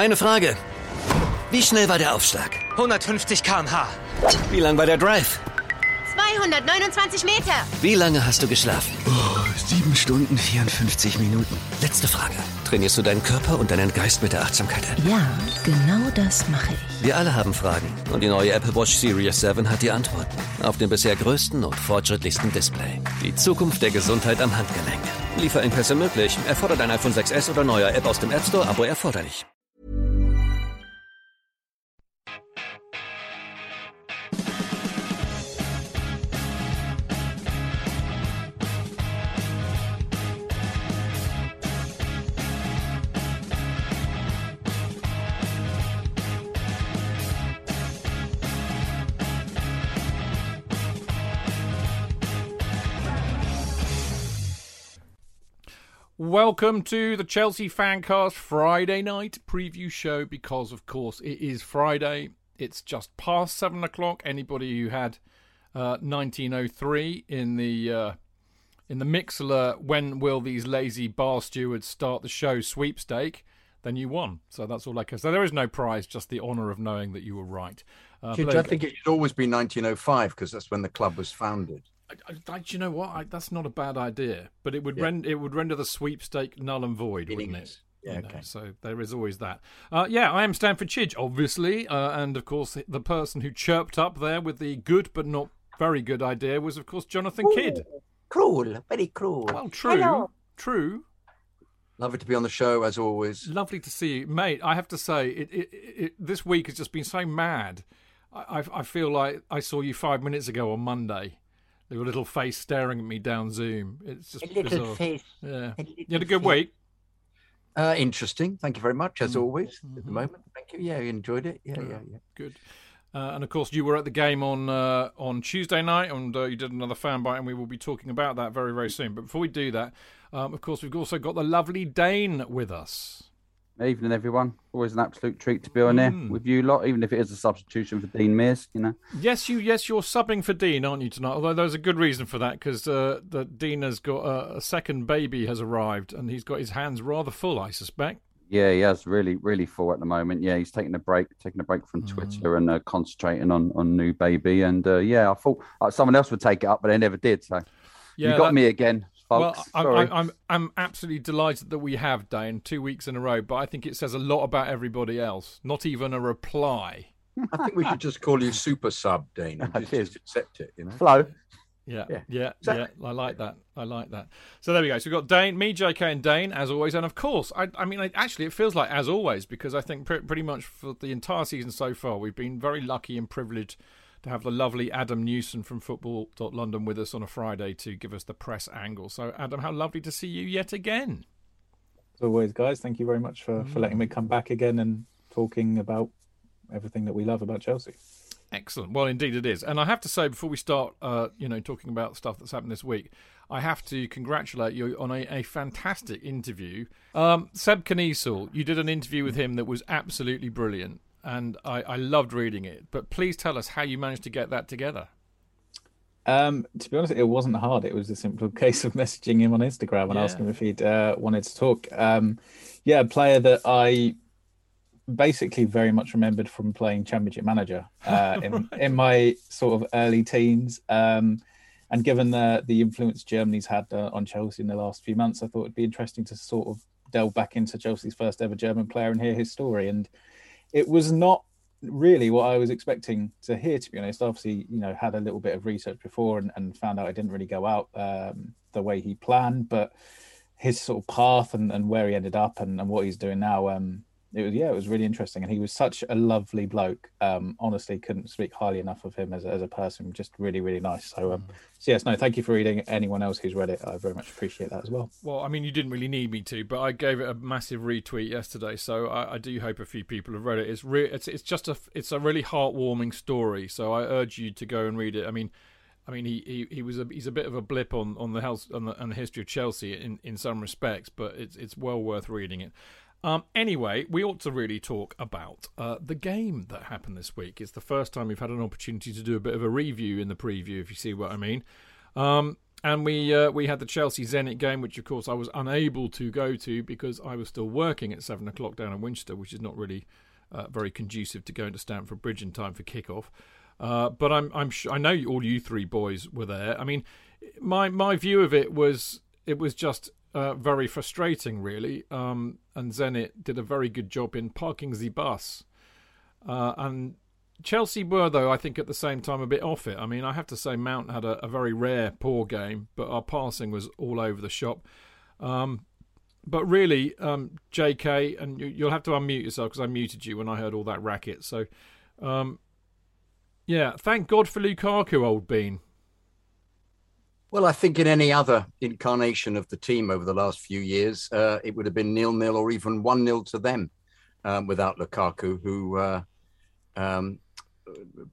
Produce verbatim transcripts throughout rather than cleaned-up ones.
Eine Frage. Wie schnell war der Aufschlag? hundertfünfzig Kilometer pro Stunde. Wie lang war der Drive? zweihundertneunundzwanzig Meter. Wie lange hast du geschlafen? Oh, sieben Stunden, vierundfünfzig Minuten. Letzte Frage. Trainierst du deinen Körper und deinen Geist mit der Achtsamkeit? Ja, genau das mache ich. Wir alle haben Fragen. Und die neue Apple Watch Series sieben hat die Antworten. Auf dem bisher größten und fortschrittlichsten Display. Die Zukunft der Gesundheit am Handgelenk. Lieferengpässe möglich. Erfordert ein iPhone sechs S oder neuer App aus dem App Store. Abo erforderlich. Welcome to the Chelsea Fancast Friday night preview show, because of course it is Friday. It's just past seven o'clock. Anybody who had uh, nineteen oh three in the uh, in the Mixler, when will these lazy bar stewards start the show sweepstake, then you won. So that's all I can say. So there is no prize, just the honour of knowing that you were right. Uh, Kid, I think it should always be nineteen oh five, because that's when the club was founded. I, I, do you know what? I, that's not a bad idea, but it would yeah. rend, it would render the sweepstake null and void, wouldn't it? Yeah, you know, okay. So there is always that. Uh, yeah, I am Stanford Chidge, obviously, uh, and of course the person who chirped up there with the good but not very good idea was, of course, Jonathan Ooh, Kidd. Cruel, very cruel. Well, true, Hello. true. Lovely to be on the show, as always. Lovely to see you, mate. I have to say, it, it, it, this week has just been so mad. I, I, I feel like I saw you five minutes ago on Monday. Your little face staring at me down Zoom. It's just a little bizarre. face. Yeah. Little you had a good face. week? Uh, interesting. Thank you very much, as mm-hmm. always, at the moment. Thank you. Yeah, you enjoyed it. Yeah, yeah, yeah. yeah. Good. Uh, and, of course, you were at the game on uh, on Tuesday night, and uh, you did another fan bite, and we will be talking about that very, very soon. But before we do that, um, of course, we've also got the lovely Dane with us. Evening, everyone. Always an absolute treat to be on here mm. with you lot, even if it is a substitution for Dean Mears, you know. Yes, you, yes, you're subbing for Dean, aren't you, tonight? Although there's a good reason for that, because uh, Dean has got uh, a second baby has arrived, and he's got his hands rather full, I suspect. Yeah, he has really, really full at the moment. Yeah, he's taking a break, taking a break from mm. Twitter and uh, concentrating on, on new baby. And uh, yeah, I thought uh, someone else would take it up, but they never did. So yeah, you got that... me again. Folks, well, I'm, I'm I'm absolutely delighted that we have Dane two weeks in a row, but I think it says a lot about everybody else. Not even a reply. I think we should just call you Super Sub, Dane. And just, just accept it, you know. Flow. Yeah, yeah, yeah, yeah. I like that. I like that. So there we go. So we've got Dane, me, J K, and Dane as always, and of course, I, I mean, I, actually, it feels like as always, because I think pr- pretty much for the entire season so far, we've been very lucky and privileged to have the lovely Adam Newson from football dot london with us on a Friday to give us the press angle. So, Adam, how lovely to see you yet again. As always, guys, thank you very much for, mm. for letting me come back again and talking about everything that we love about Chelsea. Excellent. Well, indeed it is. And I have to say, before we start uh, you know, talking about stuff that's happened this week, I have to congratulate you on a, a fantastic interview. Um, Seb Knisel, you did an interview with him that was absolutely brilliant. And I, I loved reading it. But please tell us how you managed to get that together. Um, to be honest, it wasn't hard. It was a simple case of messaging him on Instagram and yeah. asking him if he'd uh, wanted to talk. Um, yeah, a player that I basically very much remembered from playing Championship Manager uh, in, right. in my sort of early teens. Um, and given the, the influence Germany's had uh, on Chelsea in the last few months, I thought it'd be interesting to sort of delve back into Chelsea's first ever German player and hear his story. And it was not really what I was expecting to hear, to be honest. Obviously, you know, had a little bit of research before and, and found out it didn't really go out um, the way he planned, but his sort of path and, and where he ended up and, and what he's doing now, um, it was, yeah, it was really interesting. And he was such a lovely bloke. Um, honestly, couldn't speak highly enough of him as, as a person, just really, really nice. So, um, so yes, no, thank you for reading. Anyone else who's read it, I very much appreciate that as well. Well, I mean, you didn't really need me to, but I gave it a massive retweet yesterday. So I, I do hope a few people have read it. It's, re- it's it's just a, it's a really heartwarming story. So I urge you to go and read it. I mean, I mean, he, he, he was a, he's a bit of a blip on, on the health on the, on the history of Chelsea in, in some respects, but it's it's well worth reading it. Um, anyway, we ought to really talk about uh, the game that happened this week. It's the first time we've had an opportunity to do a bit of a review in the preview, if you see what I mean. Um, And we uh, we had the Chelsea Zenit game, which of course I was unable to go to because I was still working at seven o'clock down in Winchester, which is not really uh, very conducive to going to Stamford Bridge in time for kickoff. Uh, but I'm I'm sure, I know all you three boys were there. I mean, my my view of it was it was just uh, very frustrating, really. Um, and Zenit did a very good job in parking the bus, uh, and Chelsea were, though, I think at the same time a bit off it. I mean, I have to say Mount had a, a very rare poor game, but our passing was all over the shop. Um, but really, um, J K, and you, you'll have to unmute yourself because I muted you when I heard all that racket. So, um, yeah, thank God for Lukaku, old bean. Well, I think in any other incarnation of the team over the last few years, uh, it would have been nil-nil or even one-nil to them um, without Lukaku, who... Uh, um,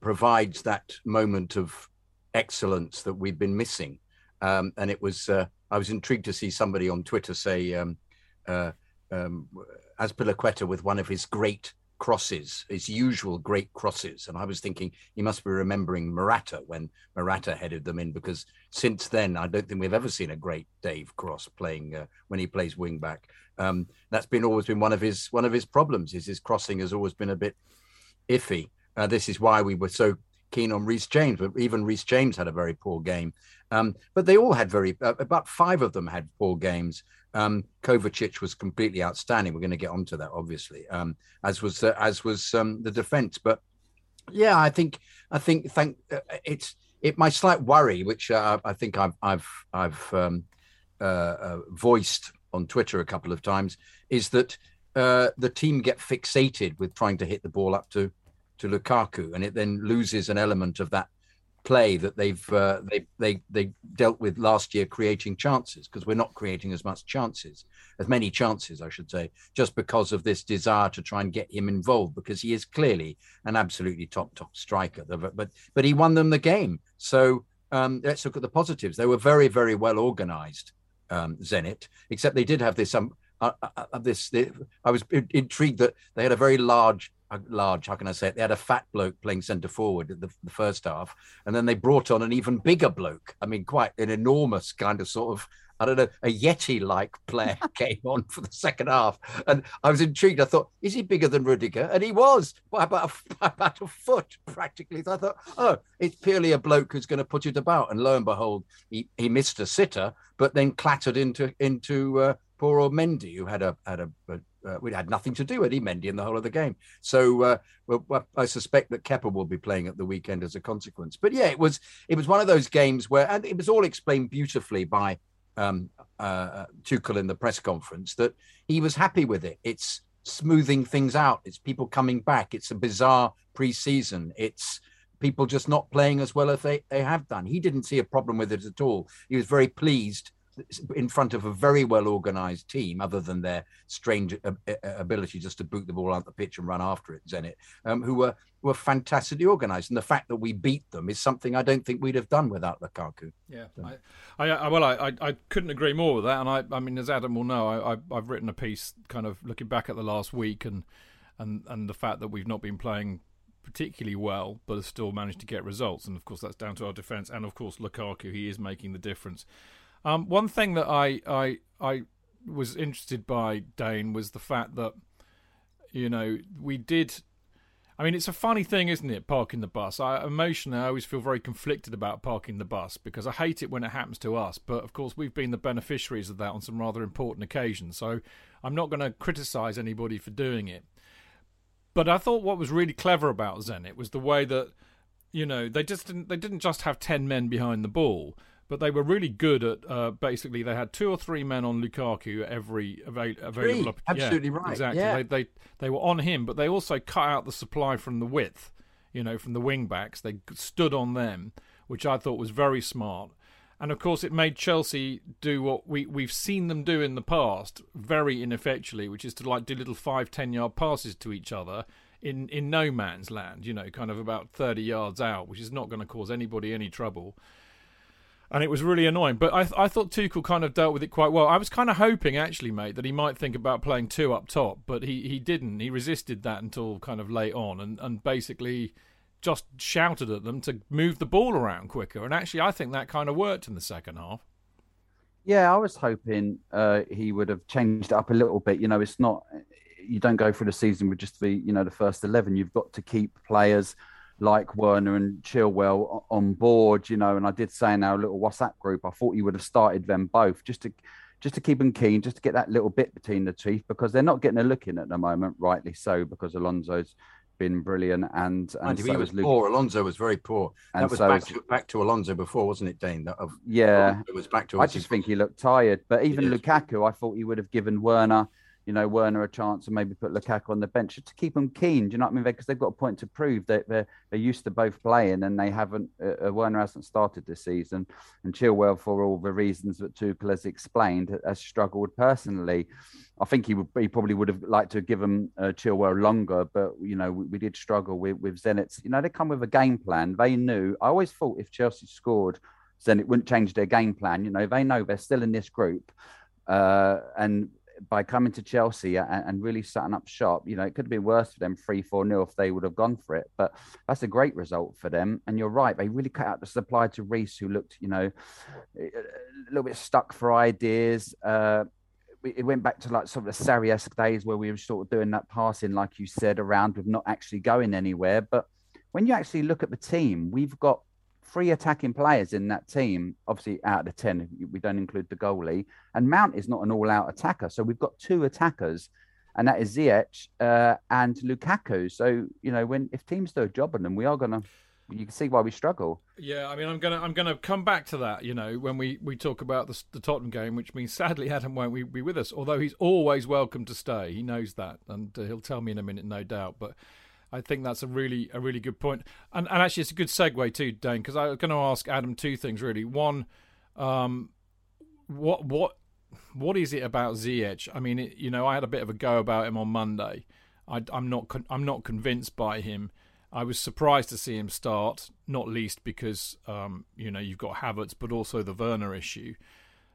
provides that moment of excellence that we've been missing. Um, and it was, uh, I was intrigued to see somebody on Twitter say, um, uh, um, Azpilicueta with one of his great crosses, his usual great crosses. And I was thinking he must be remembering Morata when Morata headed them in, because since then, I don't think we've ever seen a great Dave cross playing uh, when he plays wing back. Um, that's been always been one of his, one of his problems is his crossing has always been a bit iffy. Uh, this is why we were so keen on Reece James, but even Reece James had a very poor game. Um, but they all had very, uh, about five of them had poor games. Um, Kovacic was completely outstanding. We're going to get onto that, obviously, um, as was uh, as was um, the defence. But yeah, I think I think thank uh, it's it. My slight worry, which uh, I think I've I've I've um, uh, uh, voiced on Twitter a couple of times, is that uh, the team get fixated with trying to hit the ball up to. to Lukaku, and it then loses an element of that play that they've uh, they they they dealt with last year, creating chances, because we're not creating as much chances, as many chances, I should say, just because of this desire to try and get him involved, because he is clearly an absolutely top top striker. But but he won them the game. So um, let's look at the positives. They were very very well organised, um, Zenit, except they did have this um uh, uh, this. They, I was intrigued that they had a very large. large, how can I say it? They had a fat bloke playing centre forward in the, the first half, and then they brought on an even bigger bloke. I mean, quite an enormous kind of sort of, I don't know, a Yeti-like player came on for the second half. And I was intrigued. I thought, is he bigger than Rüdiger? And he was, by about a, by about a foot, practically. So I thought, oh, it's purely a bloke who's going to put it about. And lo and behold, he, he missed a sitter, but then clattered into into uh, poor old Mendy, who had a had a, a Uh, we had nothing to do with Mendy in the whole of the game. So uh, well, well, I suspect that Kepa will be playing at the weekend as a consequence. But yeah, it was it was one of those games where, and it was all explained beautifully by um, uh, Tuchel in the press conference, that he was happy with it. It's smoothing things out. It's people coming back. It's a bizarre pre-season. It's people just not playing as well as they, they have done. He didn't see a problem with it at all. He was very pleased in front of a very well-organised team, other than their strange ability just to boot the ball out the pitch and run after it, Zenit, um, who were, were fantastically organised. And the fact that we beat them is something I don't think we'd have done without Lukaku. Yeah, I, I, I, well, I, I couldn't agree more with that. And I, I mean, as Adam will know, I, I, I've written a piece kind of looking back at the last week and, and, and the fact that we've not been playing particularly well, but have still managed to get results. And, of course, that's down to our defence. And, of course, Lukaku, he is making the difference. Um, one thing that I, I I was interested by, Dane, was the fact that, you know, we did... I mean, it's a funny thing, isn't it, parking the bus? I, emotionally, I always feel very conflicted about parking the bus, because I hate it when it happens to us. But, of course, we've been the beneficiaries of that on some rather important occasions. So I'm not going to criticise anybody for doing it. But I thought what was really clever about Zenit was the way that, you know, they just didn't, they didn't just have ten men behind the ball. But they were really good at, uh, basically, they had two or three men on Lukaku every avail- available three. Up- Absolutely yeah, right. Exactly. Yeah. They, they they were on him, but they also cut out the supply from the width, you know, from the wing-backs. They stood on them, which I thought was very smart. And, of course, it made Chelsea do what we, we've seen them do in the past very ineffectually, which is to, like, do little five, ten-yard passes to each other in, in no man's land, you know, kind of about thirty yards out, which is not going to cause anybody any trouble. And it was really annoying. But I th- I thought Tuchel kind of dealt with it quite well. I was kind of hoping, actually, mate, that he might think about playing two up top, but he, he didn't. He resisted that until kind of late on and, and basically just shouted at them to move the ball around quicker. And actually, I think that kind of worked in the second half. Yeah, I was hoping uh, he would have changed it up a little bit. You know, it's not, you don't go through the season with just the, you know, the first eleven. You've got to keep players like Werner and Chilwell on board, you know, and I did say in our little WhatsApp group, I thought you would have started them both just to just to keep them keen, just to get that little bit between the teeth, because they're not getting a look in at the moment, rightly so, because Alonso's been brilliant. And, and so he was Luke. poor. Alonso was very poor. And that was so back, to, back to Alonso before, wasn't it, Dane? That of, yeah. It was back to. I just think he looked tired. But even Lukaku, I thought he would have given Werner... you know, Werner a chance and maybe put Lukaku on the bench just to keep them keen. Do you know what I mean? Because they've got a point to prove that they're, they're used to both playing and they haven't, uh, Werner hasn't started this season. And Chilwell, for all the reasons that Tuchel has explained, has struggled personally. I think he would, he probably would have liked to have given uh, Chilwell longer, but, you know, we, we did struggle with, with Zenit's. You know, they come with a game plan. They knew, I always thought if Chelsea scored, then it wouldn't change their game plan. You know, they know they're still in this group uh, and, by coming to Chelsea and, and really setting up shop, you know, it could have been worse for them three four nil if they would have gone for it. But that's a great result for them. And you're right, they really cut out the supply to Reece, who looked, you know, a little bit stuck for ideas. Uh, it went back to like sort of the Sarri-esque days where we were sort of doing that passing, like you said, around with not actually going anywhere. But when you actually look at the team, we've got three attacking players in that team, obviously out of the ten, we don't include the goalie, and Mount is not an all-out attacker. So we've got two attackers, and that is Ziyech uh, and Lukaku. So, you know, when if teams do a job on them, we are going to, you can see why we struggle. Yeah, I mean, I'm going to I'm gonna come back to that, you know, when we, we talk about the, the Tottenham game, which means sadly Adam won't be with us, although he's always welcome to stay. He knows that, and uh, he'll tell me in a minute, no doubt, but... I think that's a really a really good point. And, and actually, it's a good segue too, Dane, because I was going to ask Adam two things, really. One, um, what what what is it about Ziyech? I mean, it, you know, I had a bit of a go about him on Monday. I, I'm not con- I'm not convinced by him. I was surprised to see him start, not least because, um, you know, you've got Havertz, but also the Werner issue.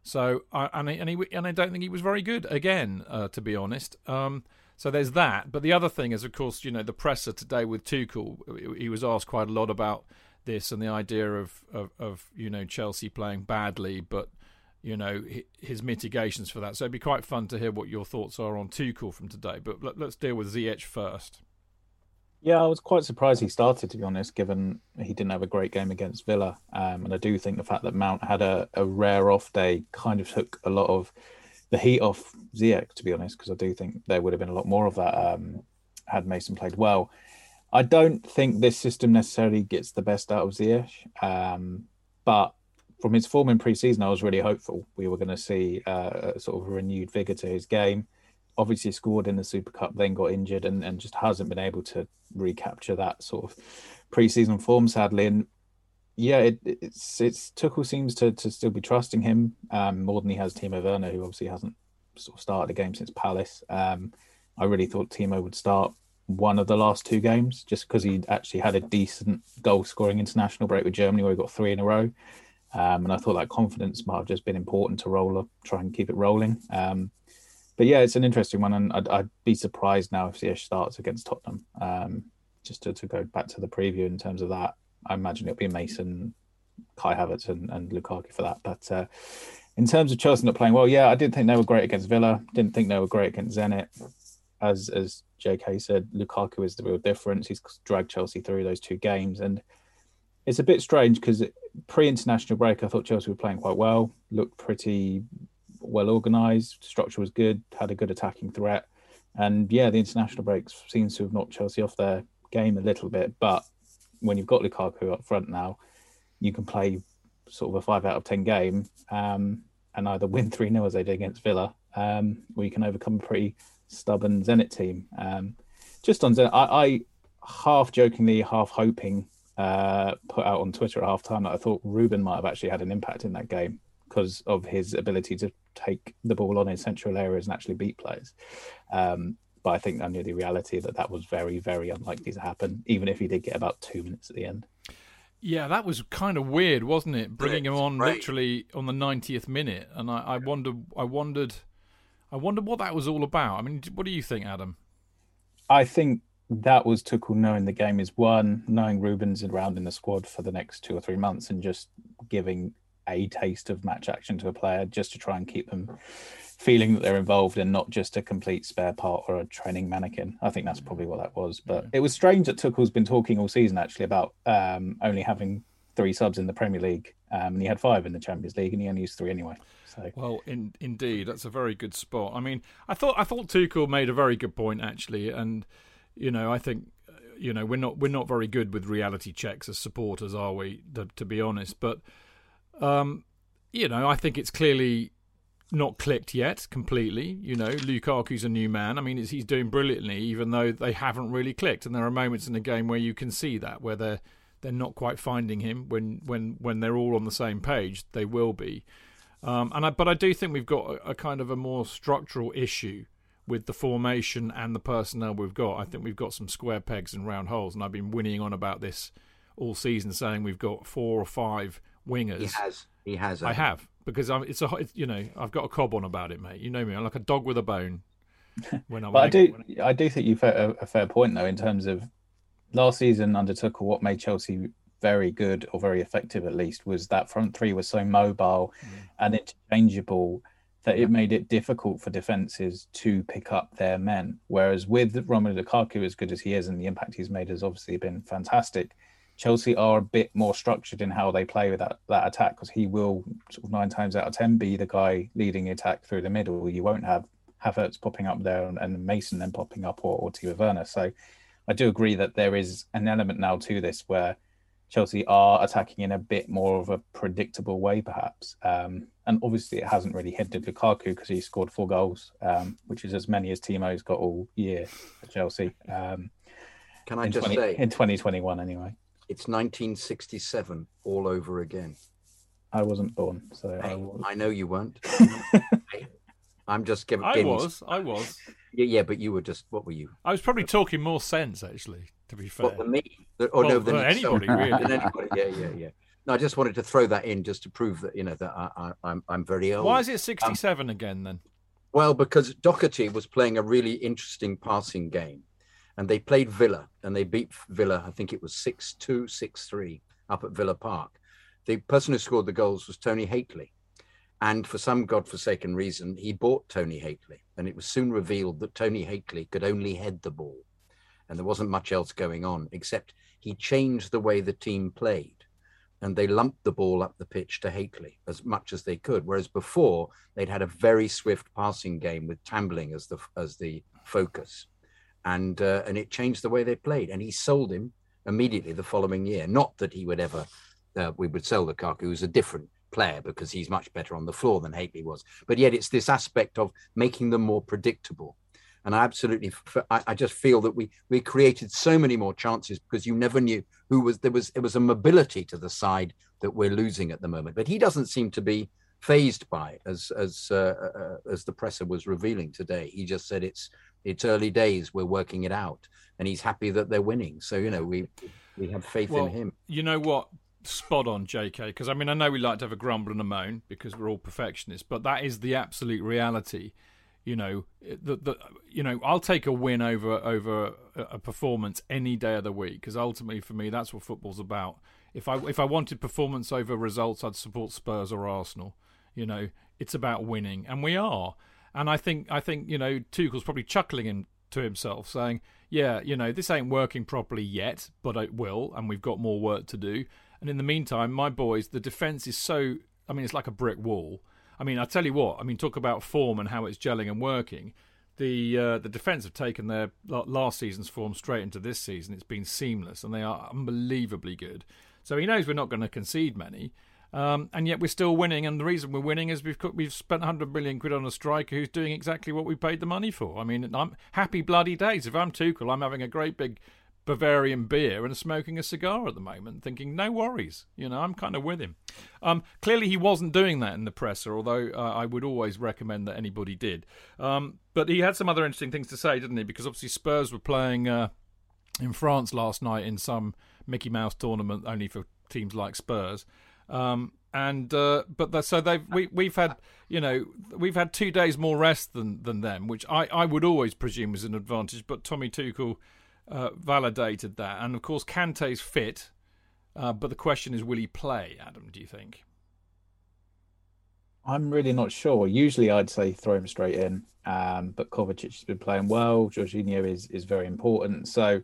So, I, and, I, and, he, and I don't think he was very good, again, uh, to be honest. Um So there's that. But the other thing is, of course, you know, the presser today with Tuchel, he was asked quite a lot about this and the idea of, of, of you know, Chelsea playing badly, but, you know, his mitigations for that. So it'd be quite fun to hear what your thoughts are on Tuchel from today. But let, let's deal with Ziyech first. Yeah, I was quite surprised he started, to be honest, given he didn't have a great game against Villa. Um, and I do think the fact that Mount had a, a rare off day kind of took a lot of... the heat off Ziyech, to be honest, because I do think there would have been a lot more of that um, had Mason played well. I don't think this system necessarily gets the best out of Ziyech, um, but from his form in pre-season, I was really hopeful we were going to see uh, sort of a renewed vigour to his game. Obviously scored in the Super Cup, then got injured and, and just hasn't been able to recapture that sort of pre-season form, sadly. And yeah, it, it's it's Tuchel seems to, to still be trusting him um, more than he has Timo Werner, who obviously hasn't sort of started a game since Palace. Um, I really thought Timo would start one of the last two games just because he actually had a decent goal-scoring international break with Germany where he got three in a row. Um, and I thought that confidence might have just been important to roll, try and keep it rolling. Um, but yeah, it's an interesting one, and I'd, I'd be surprised now if Ziyech starts against Tottenham. Um, just to, to go back to the preview in terms of that. I imagine it'll be Mason, Kai Havertz and, and Lukaku for that. But uh, in terms of Chelsea not playing well, yeah, I didn't think they were great against Villa. Didn't think they were great against Zenit. As as J K said, Lukaku is the real difference. He's dragged Chelsea through those two games. And it's a bit strange because pre-international break, I thought Chelsea were playing quite well, looked pretty well organised, structure was good, had a good attacking threat. And yeah, the international break seems to have knocked Chelsea off their game a little bit, but when you've got Lukaku up front now, you can play sort of a five out of ten game um, and either win three nil as they did against Villa, um, or you can overcome a pretty stubborn Zenit team. Um, just on Zenit, I, I half jokingly, half hoping, uh, put out on Twitter at half time that I thought Ruben might have actually had an impact in that game because of his ability to take the ball on in central areas and actually beat players. Um, But I think I knew the reality that that was very, very unlikely to happen, even if he did get about two minutes at the end. Yeah, that was kind of weird, wasn't it? Bringing him on literally on the ninetieth minute, and I, I wondered, I wondered, I wondered what that was all about. I mean, what do you think, Adam? I think that was Tuchel knowing the game is won, knowing Ruben's around in the squad for the next two or three months, and just giving a taste of match action to a player, just to try and keep them feeling that they're involved and not just a complete spare part or a training mannequin. I think that's probably what that was. But it was strange that Tuchel's been talking all season actually about um, only having three subs in the Premier League, um, and he had five in the Champions League, and he only used three anyway. So. Well, in, indeed, that's a very good spot. I mean, I thought I thought Tuchel made a very good point actually, and you know, I think you know we're not we're not very good with reality checks as supporters, are we? To, to be honest, but um, you know, I think it's clearly not clicked yet completely. You know, Lukaku's a new man. I mean, it's, he's doing brilliantly, even though they haven't really clicked, and there are moments in the game where you can see that where they're. They're not quite finding him. When, when, when they're all on the same page, they will be. Um, and I, but I do think we've got a, a kind of a more structural issue with the formation and the personnel we've got. I think we've got some square pegs and round holes, and I've been whinnying on about this all season, saying we've got four or five wingers. He has. He has. I it. have because I'm. It's a. It's, you know, I've got a cob on about it, mate. You know me. I'm like a dog with a bone. When I'm but I do. When I... I do think you've got a, a fair point though in terms of. Last season under Tuchel, what made Chelsea very good or very effective, at least, was that front three was so mobile mm. and interchangeable that it made it difficult for defences to pick up their men. Whereas with Romelu Lukaku, as good as he is, and the impact he's made has obviously been fantastic, Chelsea are a bit more structured in how they play with that, that attack, because he will sort of nine times out of ten be the guy leading the attack through the middle. You won't have Havertz popping up there and, and Mason then popping up or, or Timo Werner. So I do agree that there is an element now to this where Chelsea are attacking in a bit more of a predictable way, perhaps. Um, and obviously it hasn't really hindered Lukaku because he scored four goals, um, which is as many as Timo's got all year at Chelsea. Um, Can I just say? In twenty twenty-one, anyway. It's nineteen sixty-seven all over again. I wasn't born, so... Hey, I, wasn't. I know you weren't. I'm just giving... I was, I was. Yeah, yeah, but you were just, what were you? I was probably talking more sense, actually, to be fair. Well, than me. The, or well, no, than anybody, really. Than anybody, yeah, yeah, yeah. No, I just wanted to throw that in just to prove that, you know, that I, I, I'm I'm very old. Why is it sixty-seven um, again, then? Well, because Doherty was playing a really interesting passing game. And they played Villa, and they beat Villa, I think it was six two, six three, up at Villa Park. The person who scored the goals was Tony Hakeley. And for some godforsaken reason, he bought Tony Hakeley. And it was soon revealed that Tony Hakeley could only head the ball. And there wasn't much else going on, except he changed the way the team played. And they lumped the ball up the pitch to Hakeley as much as they could. Whereas before, they'd had a very swift passing game with Tambling as the as the focus. And, uh, and it changed the way they played. And he sold him immediately the following year. Not that he would ever, uh, we would sell Lukaku, who was a different player because he's much better on the floor than Hakeley was, but yet it's this aspect of making them more predictable. And I absolutely I, I just feel that we we created so many more chances because you never knew who was there. Was it was a mobility to the side that we're losing at the moment, but he doesn't seem to be phased by it, as as uh, uh, as the presser was revealing today. He just said it's it's early days, we're working it out, and he's happy that they're winning. So you know, we we have faith well, in him. You know what, spot on, J K, because I mean, I know we like to have a grumble and a moan because we're all perfectionists, but that is the absolute reality. You know, the, the you know, I'll take a win over over a performance any day of the week, because ultimately for me that's what football's about. If I if I wanted performance over results, I'd support Spurs or Arsenal. You know, it's about winning, and we are. And I think I think you know, Tuchel's probably chuckling in to himself, saying, "Yeah, you know, this ain't working properly yet, but it will, and we've got more work to do." And in the meantime, my boys, the defence is so... I mean, it's like a brick wall. I mean, I tell you what. I mean, talk about form and how it's gelling and working. The uh, the defence have taken their last season's form straight into this season. It's been seamless, and they are unbelievably good. So he knows we're not going to concede many. Um, and yet we're still winning. And the reason we're winning is we've got, we've spent one hundred million quid on a striker who's doing exactly what we paid the money for. I mean, I'm happy bloody days. If I'm Tuchel, I'm having a great big... Bavarian beer and smoking a cigar at the moment, thinking no worries, you know, I'm kind of with him. Um, clearly he wasn't doing that in the presser, although uh, I would always recommend that anybody did. Um, but he had some other interesting things to say, didn't he? Because obviously Spurs were playing uh, in France last night in some Mickey Mouse tournament only for teams like Spurs. Um, and uh, but the, so they've we, we've had you know we've had two days more rest than than them, which I, I would always presume is an advantage. But Tommy Tuchel. Uh, validated that, and of course Kante's fit, uh, but the question is, will he play? Adam, do you think? I'm really not sure. Usually I'd say throw him straight in, um, but Kovacic has been playing well. Jorginho is is very important. So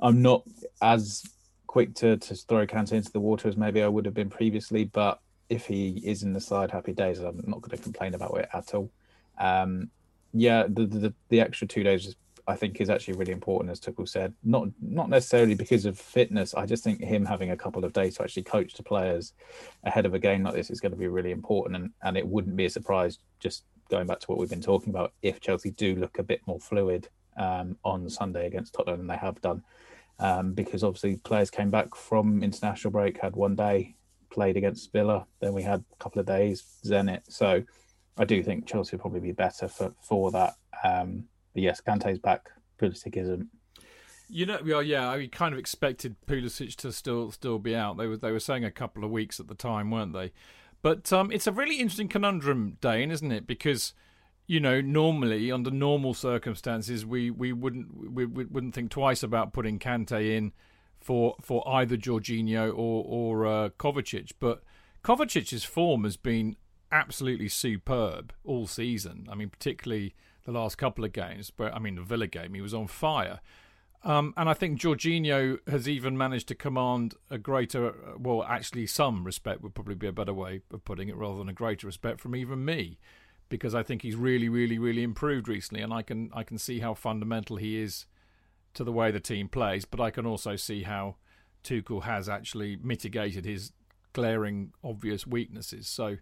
I'm not as quick to, to throw Kante into the water as maybe I would have been previously, but if he is in the side, happy days. I'm not going to complain about it at all. Um, yeah, the, the the extra two days, I think, is actually really important, as Tuchel said. Not not necessarily because of fitness. I just think him having a couple of days to actually coach the players ahead of a game like this is going to be really important. And, and it wouldn't be a surprise, just going back to what we've been talking about, if Chelsea do look a bit more fluid um, on Sunday against Tottenham than they have done. Um, because obviously players came back from international break, had one day, played against Villa, then we had a couple of days, Zenit. So I do think Chelsea will probably be better for, for that. Um, but yes, Kante's back, Pulisic isn't. You know, well, yeah, I kind of expected Pulisic to still still be out. They were, they were saying a couple of weeks at the time, weren't they? But um, it's a really interesting conundrum, Dane, isn't it? Because, you know, normally, under normal circumstances, we, we wouldn't we, we wouldn't think twice about putting Kante in for for either Jorginho or or uh, Kovacic, but Kovacic's form has been absolutely superb all season. I mean, particularly the last couple of games, but I mean the Villa game, he was on fire. Um, and I think Jorginho has even managed to command a greater, well, actually some respect would probably be a better way of putting it, rather than a greater respect from even me, because I think he's really, really, really improved recently, and I can I can see how fundamental he is to the way the team plays, but I can also see how Tuchel has actually mitigated his glaring, obvious weaknesses. So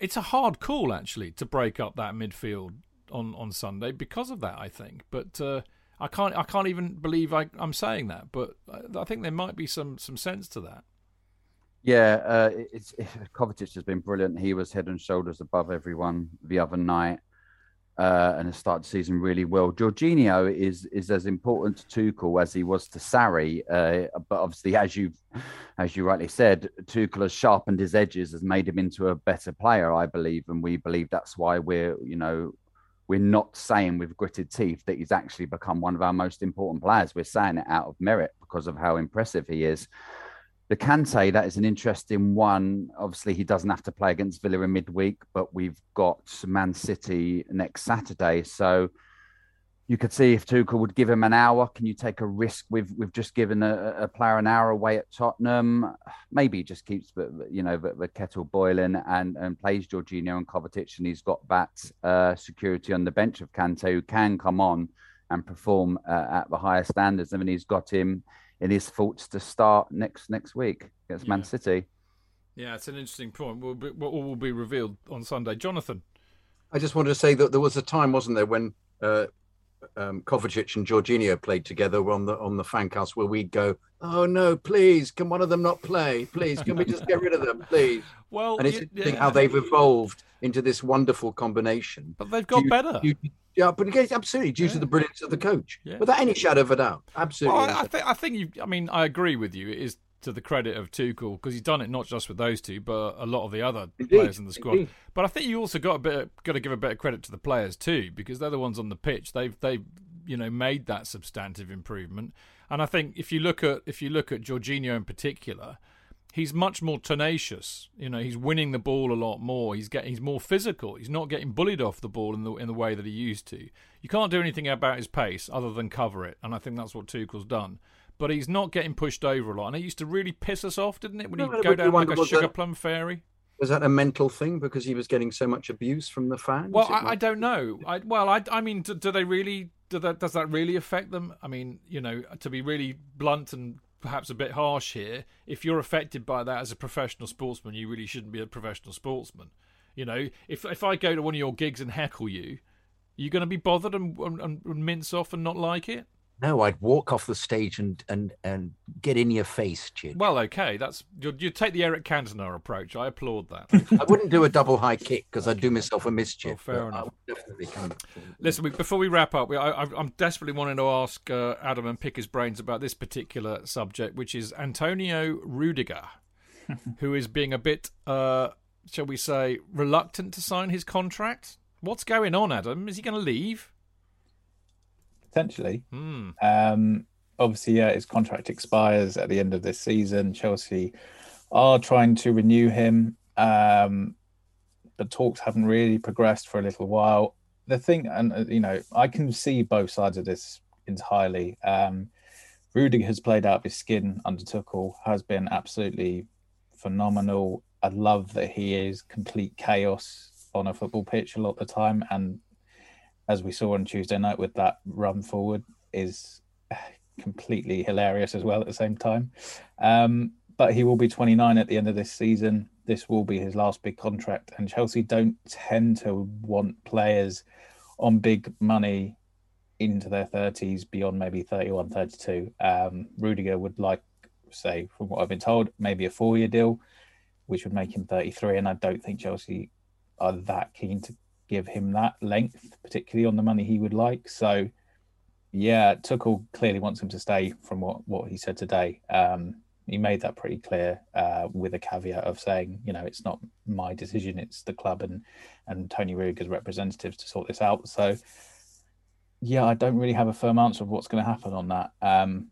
it's a hard call, actually, to break up that midfield on, on Sunday because of that, I think. But uh, I can't I can't even believe I, I'm saying that, but I, I think there might be some, some sense to that. Yeah, uh, it's, it, Kovacic has been brilliant. He was head and shoulders above everyone the other night. Uh, and has started the season really well. Jorginho is is as important to Tuchel as he was to Sarri, uh, but obviously, as you as you rightly said, Tuchel has sharpened his edges, has made him into a better player, I believe, and we believe that's why we're you know we're not saying with gritted teeth that he's actually become one of our most important players. We're saying it out of merit because of how impressive he is. The Kante, that is an interesting one. Obviously, he doesn't have to play against Villa in midweek, but we've got Man City next Saturday. So you could see if Tuchel would give him an hour. Can you take a risk? We've, we've just given a, a player an hour away at Tottenham. Maybe he just keeps you know, the, the kettle boiling and, and plays Jorginho and Kovacic, and he's got that uh, security on the bench of Kante, who can come on and perform uh, at the highest standards. I mean, he's got him in his thoughts to start next next week against yeah. Man City. Yeah, it's an interesting point. All will, will, will be revealed on Sunday. Jonathan? I just wanted to say that there was a time, wasn't there, when uh, um, Kovacic and Jorginho played together on the on the fancast, where we'd go, oh no, please, can one of them not play? Please, can we just get rid of them, please? Well, and it's you, interesting yeah. how they've evolved into this wonderful combination. But they've got you, better. You, Yeah, but again, absolutely due yeah. to the brilliance of the coach, yeah. without any shadow of a doubt. Absolutely, well, I, th- I think you. I mean, I agree with you. It is to the credit of Tuchel, because he's done it not just with those two, but a lot of the other Indeed. players in the squad. Indeed. But I think you also got a bit got to give a bit of credit to the players too, because they're the ones on the pitch. They've they've you know made that substantive improvement. And I think if you look at if you look at Jorginho in particular, he's much more tenacious. You know, he's winning the ball a lot more. He's getting, he's more physical. He's not getting bullied off the ball in the in the way that he used to. You can't do anything about his pace other than cover it, and I think that's what Tuchel's done. But he's not getting pushed over a lot, and it used to really piss us off, didn't it? When no, he'd go down like a sugar that, plum fairy. Was that a mental thing because he was getting so much abuse from the fans? Well, I, I don't know. I, well, I, I mean, do, do they really? Do that? Does that really affect them? I mean, you know, to be really blunt and perhaps a bit harsh here, if you're affected by that as a professional sportsman, you really shouldn't be a professional sportsman. You know, if if I go to one of your gigs and heckle you, you're going to be bothered and, and, and mince off and not like it? No, I'd walk off the stage and and, and get in your face, Chid. Well, okay, that's you take the Eric Cantona approach. I applaud that. I wouldn't do a double high kick because okay. I'd do myself a mischief. Well, fair enough. Definitely kind of... Listen, we, before we wrap up, we, I, I'm desperately wanting to ask uh, Adam and pick his brains about this particular subject, which is Antonio Rüdiger, who is being a bit, uh, shall we say, reluctant to sign his contract. What's going on, Adam? Is he going to leave? Potentially. Mm. Um, obviously, yeah, his contract expires at the end of this season. Chelsea are trying to renew him. Um, but talks haven't really progressed for a little while. The thing, and you know, I can see both sides of this entirely. Um, Rüdiger has played out of his skin under Tuchel, has been absolutely phenomenal. I love that he is complete chaos on a football pitch a lot of the time, and as we saw on Tuesday night with that run forward, is completely hilarious as well at the same time. Um, but he will be twenty-nine at the end of this season. This will be his last big contract, and Chelsea don't tend to want players on big money into their thirties beyond maybe thirty-one, thirty-two. Um, Rüdiger would like, say, from what I've been told, maybe a four-year deal, which would make him thirty-three, and I don't think Chelsea are that keen to give him that length, particularly on the money he would like. So, yeah, Tuchel clearly wants him to stay from what, what he said today. Um, he made that pretty clear uh, with a caveat of saying, you know, it's not my decision, it's the club and, and Tony Rüdiger's representatives to sort this out. So, yeah, I don't really have a firm answer of what's going to happen on that. Um,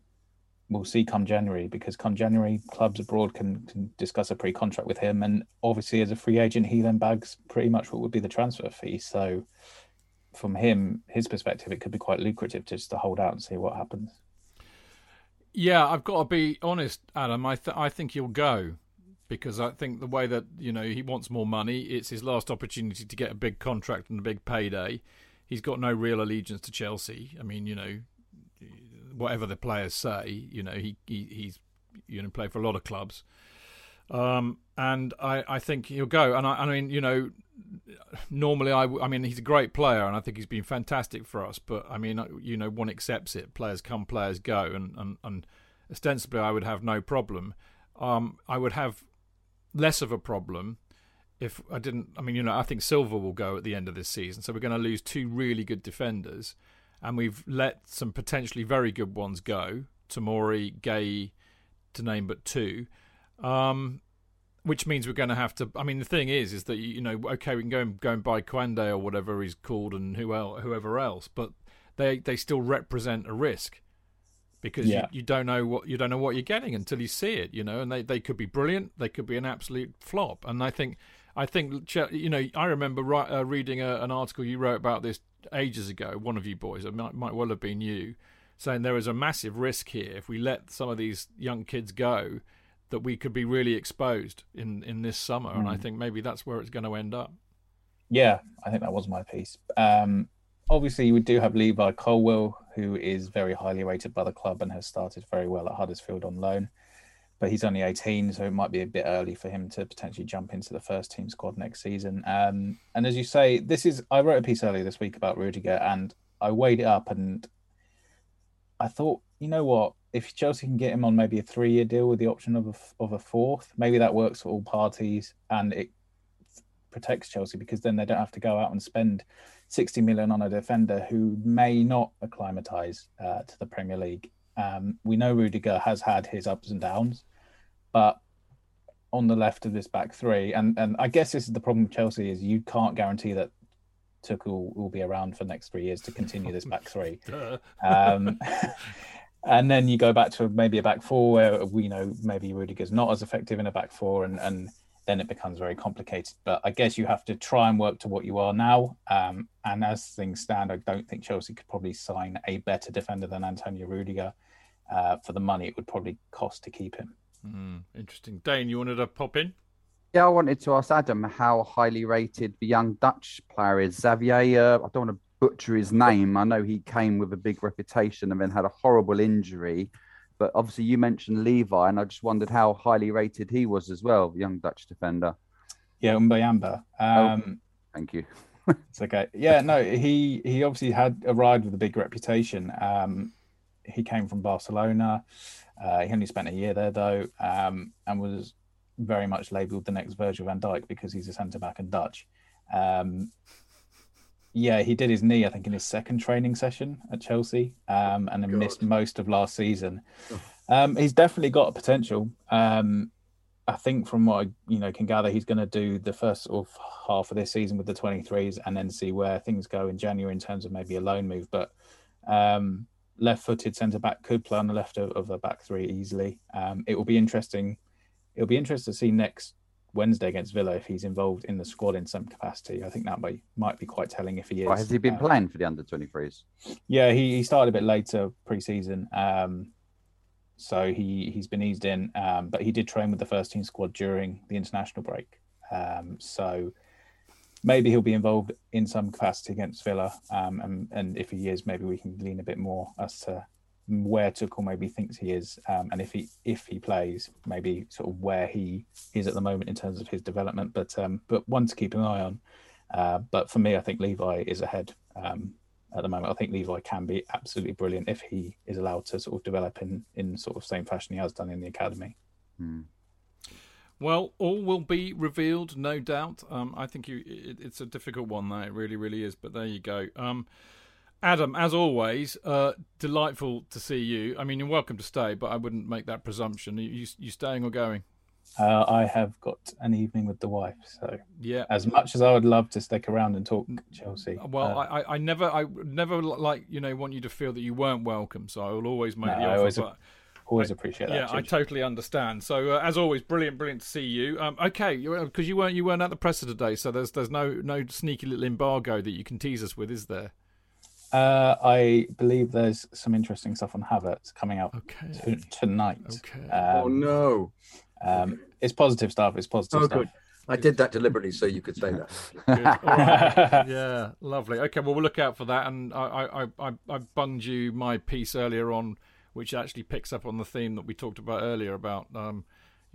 we'll see come January, because come January, clubs abroad can, can discuss a pre-contract with him. And obviously, as a free agent, he then bags pretty much what would be the transfer fee. So from him, his perspective, it could be quite lucrative just to hold out and see what happens. Yeah, I've got to be honest, Adam. I th- I think he'll go, because I think the way that, you know, he wants more money, it's his last opportunity to get a big contract and a big payday. He's got no real allegiance to Chelsea. I mean, you know, whatever the players say, you know, he, he he's, you know, played for a lot of clubs. Um, and I, I think he'll go. And I, I mean, you know, normally I, I mean, he's a great player and I think he's been fantastic for us. But I mean, you know, one accepts it. Players come, players go. And, and, and ostensibly I would have no problem. Um, I would have less of a problem if I didn't, I mean, you know, I think Silva will go at the end of this season. So we're going to lose two really good defenders. And we've let some potentially very good ones go. Tomori, Gay, to name but two. Um, which means we're going to have to... I mean, the thing is, is that, you know, OK, we can go and, go and buy Kante or whatever he's called and who el- whoever else. But they, they still represent a risk. Because yeah. you, you don't know what you don't know what you're getting until you see it, you know. And they, they could be brilliant. They could be an absolute flop. And I think... I think, you know, I remember right, uh, reading a, an article you wrote about this ages ago, one of you boys, it might, might well have been you, saying there is a massive risk here if we let some of these young kids go, that we could be really exposed in, in this summer. Mm. And I think maybe that's where it's going to end up. Yeah, I think that was my piece. Um, obviously, we do have Levi Colwell, who is very highly rated by the club and has started very well at Huddersfield on loan. But he's only eighteen, so it might be a bit early for him to potentially jump into the first team squad next season. Um, and as you say, this is, I wrote a piece earlier this week about Rüdiger, and I weighed it up and I thought, you know what, if Chelsea can get him on maybe a three-year deal with the option of a, of a fourth, maybe that works for all parties and it protects Chelsea, because then they don't have to go out and spend sixty million on a defender who may not acclimatise uh, to the Premier League. Um, we know Rüdiger has had his ups and downs, but on the left of this back three, and, and I guess this is the problem with Chelsea, is you can't guarantee that Tuchel will be around for the next three years to continue this back three. Um, and then you go back to maybe a back four where we know maybe Rudiger's not as effective in a back four, and, and then it becomes very complicated. But I guess you have to try and work to what you are now. Um, and as things stand, I don't think Chelsea could probably sign a better defender than Antonio Rüdiger uh, for the money it would probably cost to keep him. Mm, interesting. Dane, you wanted to pop in? Yeah, I wanted to ask Adam how highly rated the young Dutch player is. Xavier, uh, I don't want to butcher his name. I know he came with a big reputation and then had a horrible injury. But obviously, you mentioned Levi, and I just wondered how highly rated he was as well, the young Dutch defender. Yeah, Umbayamba. Um, oh, thank you. It's okay. Yeah, no, he, he obviously had arrived with a big reputation. Um, he came from Barcelona. Uh, he only spent a year there, though, um, and was very much labelled the next Virgil van Dijk because he's a centre-back and Dutch. Um, yeah, he did his knee, I think, in his second training session at Chelsea, um, and then missed most of last season. Um, he's definitely got a potential. Um, I think from what I you know can gather, he's going to do the first sort of half of this season with the twenty-threes and then see where things go in January in terms of maybe a loan move. But um, left-footed centre-back could play on the left of, of the back three easily. Um, it will be interesting. It'll be interesting to see next Wednesday against Villa if he's involved in the squad in some capacity. I think that might, might be quite telling if he is. Well, has he been um, playing for the under twenty-threes? Yeah, he, he started a bit later pre-season. Um, so he, he's been eased in, um, but he did train with the first team squad during the international break. Um, so maybe he'll be involved in some capacity against Villa. Um, and, and if he is, maybe we can lean a bit more as to where Tuchel maybe thinks he is, um, and if he if he plays, maybe sort of where he is at the moment in terms of his development. But um, but one to keep an eye on. Uh, but for me, I think Levi is ahead um, at the moment. I think Levi can be absolutely brilliant if he is allowed to sort of develop in, in sort of same fashion he has done in the academy. Hmm. Well, all will be revealed, no doubt. Um, I think you it, it's a difficult one, though. It really, really is. But there you go. Um, Adam, as always, uh, delightful to see you. I mean, you're welcome to stay, but I wouldn't make that presumption. Are you, you staying or going? Uh, I have got an evening with the wife, so yeah. As much as I would love to stick around and talk Chelsea, well, uh, I, I never, I never like you know want you to feel that you weren't welcome. So I will always make no, the offer. I always, but always I, appreciate that. Yeah, George. I totally understand. So uh, as always, brilliant, brilliant to see you. Um, okay, because you weren't you weren't at the presser today, so there's there's no no sneaky little embargo that you can tease us with, is there? Uh, I believe there's some interesting stuff on Havertz coming out okay. t- tonight. Okay. Um, oh, no. Um, it's positive stuff. It's positive oh, stuff. Good. I did that deliberately so you could say that. Right. Yeah, lovely. Okay, well, we'll look out for that. And I, I, I, I bunged you my piece earlier on, which actually picks up on the theme that we talked about earlier about... Um,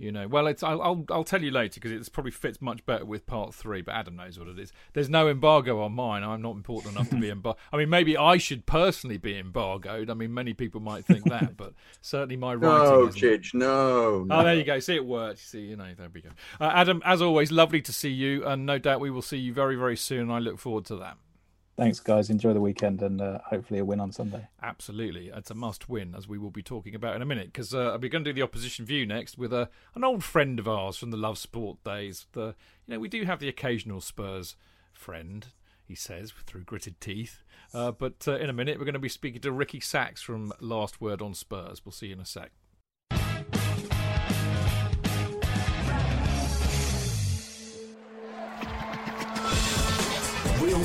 You know, well, it's I'll I'll, I'll tell you later because it probably fits much better with part three. But Adam knows what it is. There's no embargo on mine. I'm not important enough to be embargoed. I mean, maybe I should personally be embargoed. I mean, many people might think that, but certainly my writing. No, Chidge, no, no. Oh, there you go. See, it worked. See, you know, there we go. Uh, Adam, as always, lovely to see you, and no doubt we will see you very, very soon. I look forward to that. Thanks, guys. Enjoy the weekend and uh, hopefully a win on Sunday. Absolutely. It's a must-win, as we will be talking about in a minute, because uh, we're going to do the opposition view next with a, an old friend of ours from the Love Sport days. The, you know, we do have the occasional Spurs friend, he says, through gritted teeth. Uh, but uh, in a minute, we're going to be speaking to Ricky Sacks from Last Word on Spurs. We'll see you in a sec. Real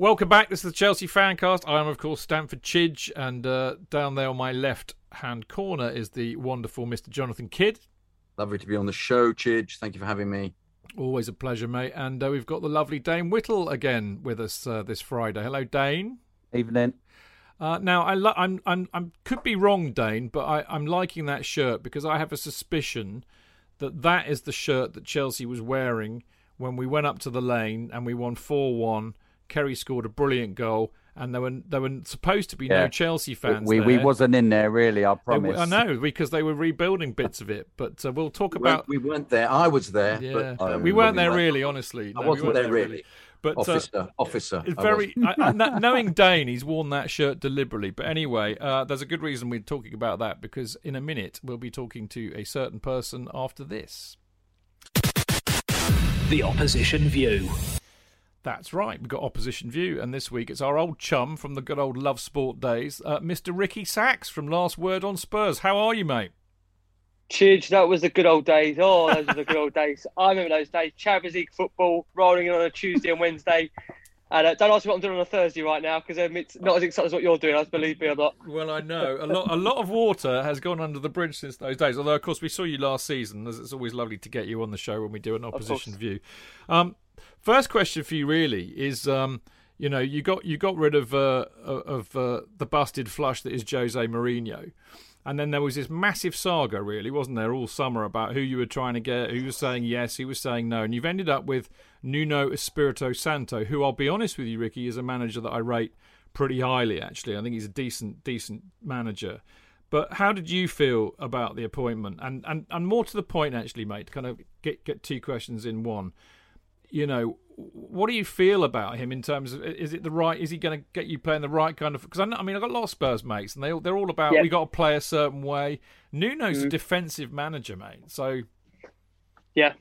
Welcome back. This is the Chelsea Fancast. I am, of course, Stanford Chidge, and uh, down there on my left-hand corner is the wonderful Mister Jonathan Kidd. Lovely to be on the show, Chidge. Thank you for having me. Always a pleasure, mate. And uh, we've got the lovely Dane Whittle again with us uh, this Friday. Hello, Dane. Evening. Uh, now, I lo- I'm, I'm, I'm could be wrong, Dane, but I, I'm liking that shirt because I have a suspicion that that is the shirt that Chelsea was wearing when we went up to the Lane and we won four one. Kerry scored a brilliant goal, and there were there were supposed to be yeah. no Chelsea fans. We, we, there. we wasn't in there really. I promise. I know because they were rebuilding bits of it, but uh, we'll talk we about. We weren't there. I was there, yeah. but um, we weren't there really. Honestly, I no, wasn't we there, there really. really. But officer, uh, officer. Very I I, knowing Dane, he's worn that shirt deliberately. But anyway, uh, there's a good reason we're talking about that because in a minute we'll be talking to a certain person after this. The opposition view. That's right, we've got Opposition View, and this week it's our old chum from the good old Love Sport days, uh, Mister Ricky Sacks from Last Word on Spurs. How are you, mate? Chidge, that was the good old days. Oh, those were the good old days. I remember those days. Champions League football, rolling in on a Tuesday and Wednesday. And uh, don't ask me what I'm doing on a Thursday right now, because um, it's not as exciting as what you're doing, I believe me or not. Well, I know. A lot a lot of water has gone under the bridge since those days, although, of course, we saw you last season, as it's always lovely to get you on the show when we do an Opposition View. Um First question for you really is, um, you know, you got you got rid of uh, of uh, the busted flush that is Jose Mourinho, and then there was this massive saga, really, wasn't there, all summer about who you were trying to get, who was saying yes, who was saying no, and you've ended up with Nuno Espirito Santo, who I'll be honest with you, Ricky, is a manager that I rate pretty highly. Actually, I think he's a decent decent manager. But how did you feel about the appointment? And and, and more to the point, actually, mate, to kind of get get two questions in one. you know, what do you feel about him in terms of, is it the right, is he going to get you playing the right kind of, because I, I mean, I've got a lot of Spurs mates and they, they're all about, yeah. we got to play a certain way. Nuno's mm. a defensive manager, mate. So. Yeah,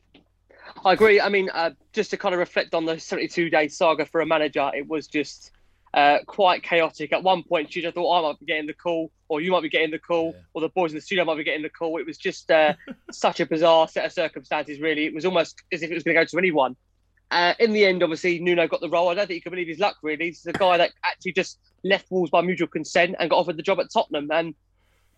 I agree. I mean, uh, just to kind of reflect on the seventy-two day saga for a manager, it was just uh, quite chaotic. At one point, Tuchel thought, I might be getting the call, or you might be getting the call, yeah. or the boys in the studio might be getting the call. It was just uh, such a bizarre set of circumstances, really. It was almost as if it was going to go to anyone. Uh, in the end, obviously, Nuno got the role. I don't think you can believe his luck, really. He's the guy that actually just left Wolves by mutual consent and got offered the job at Tottenham. And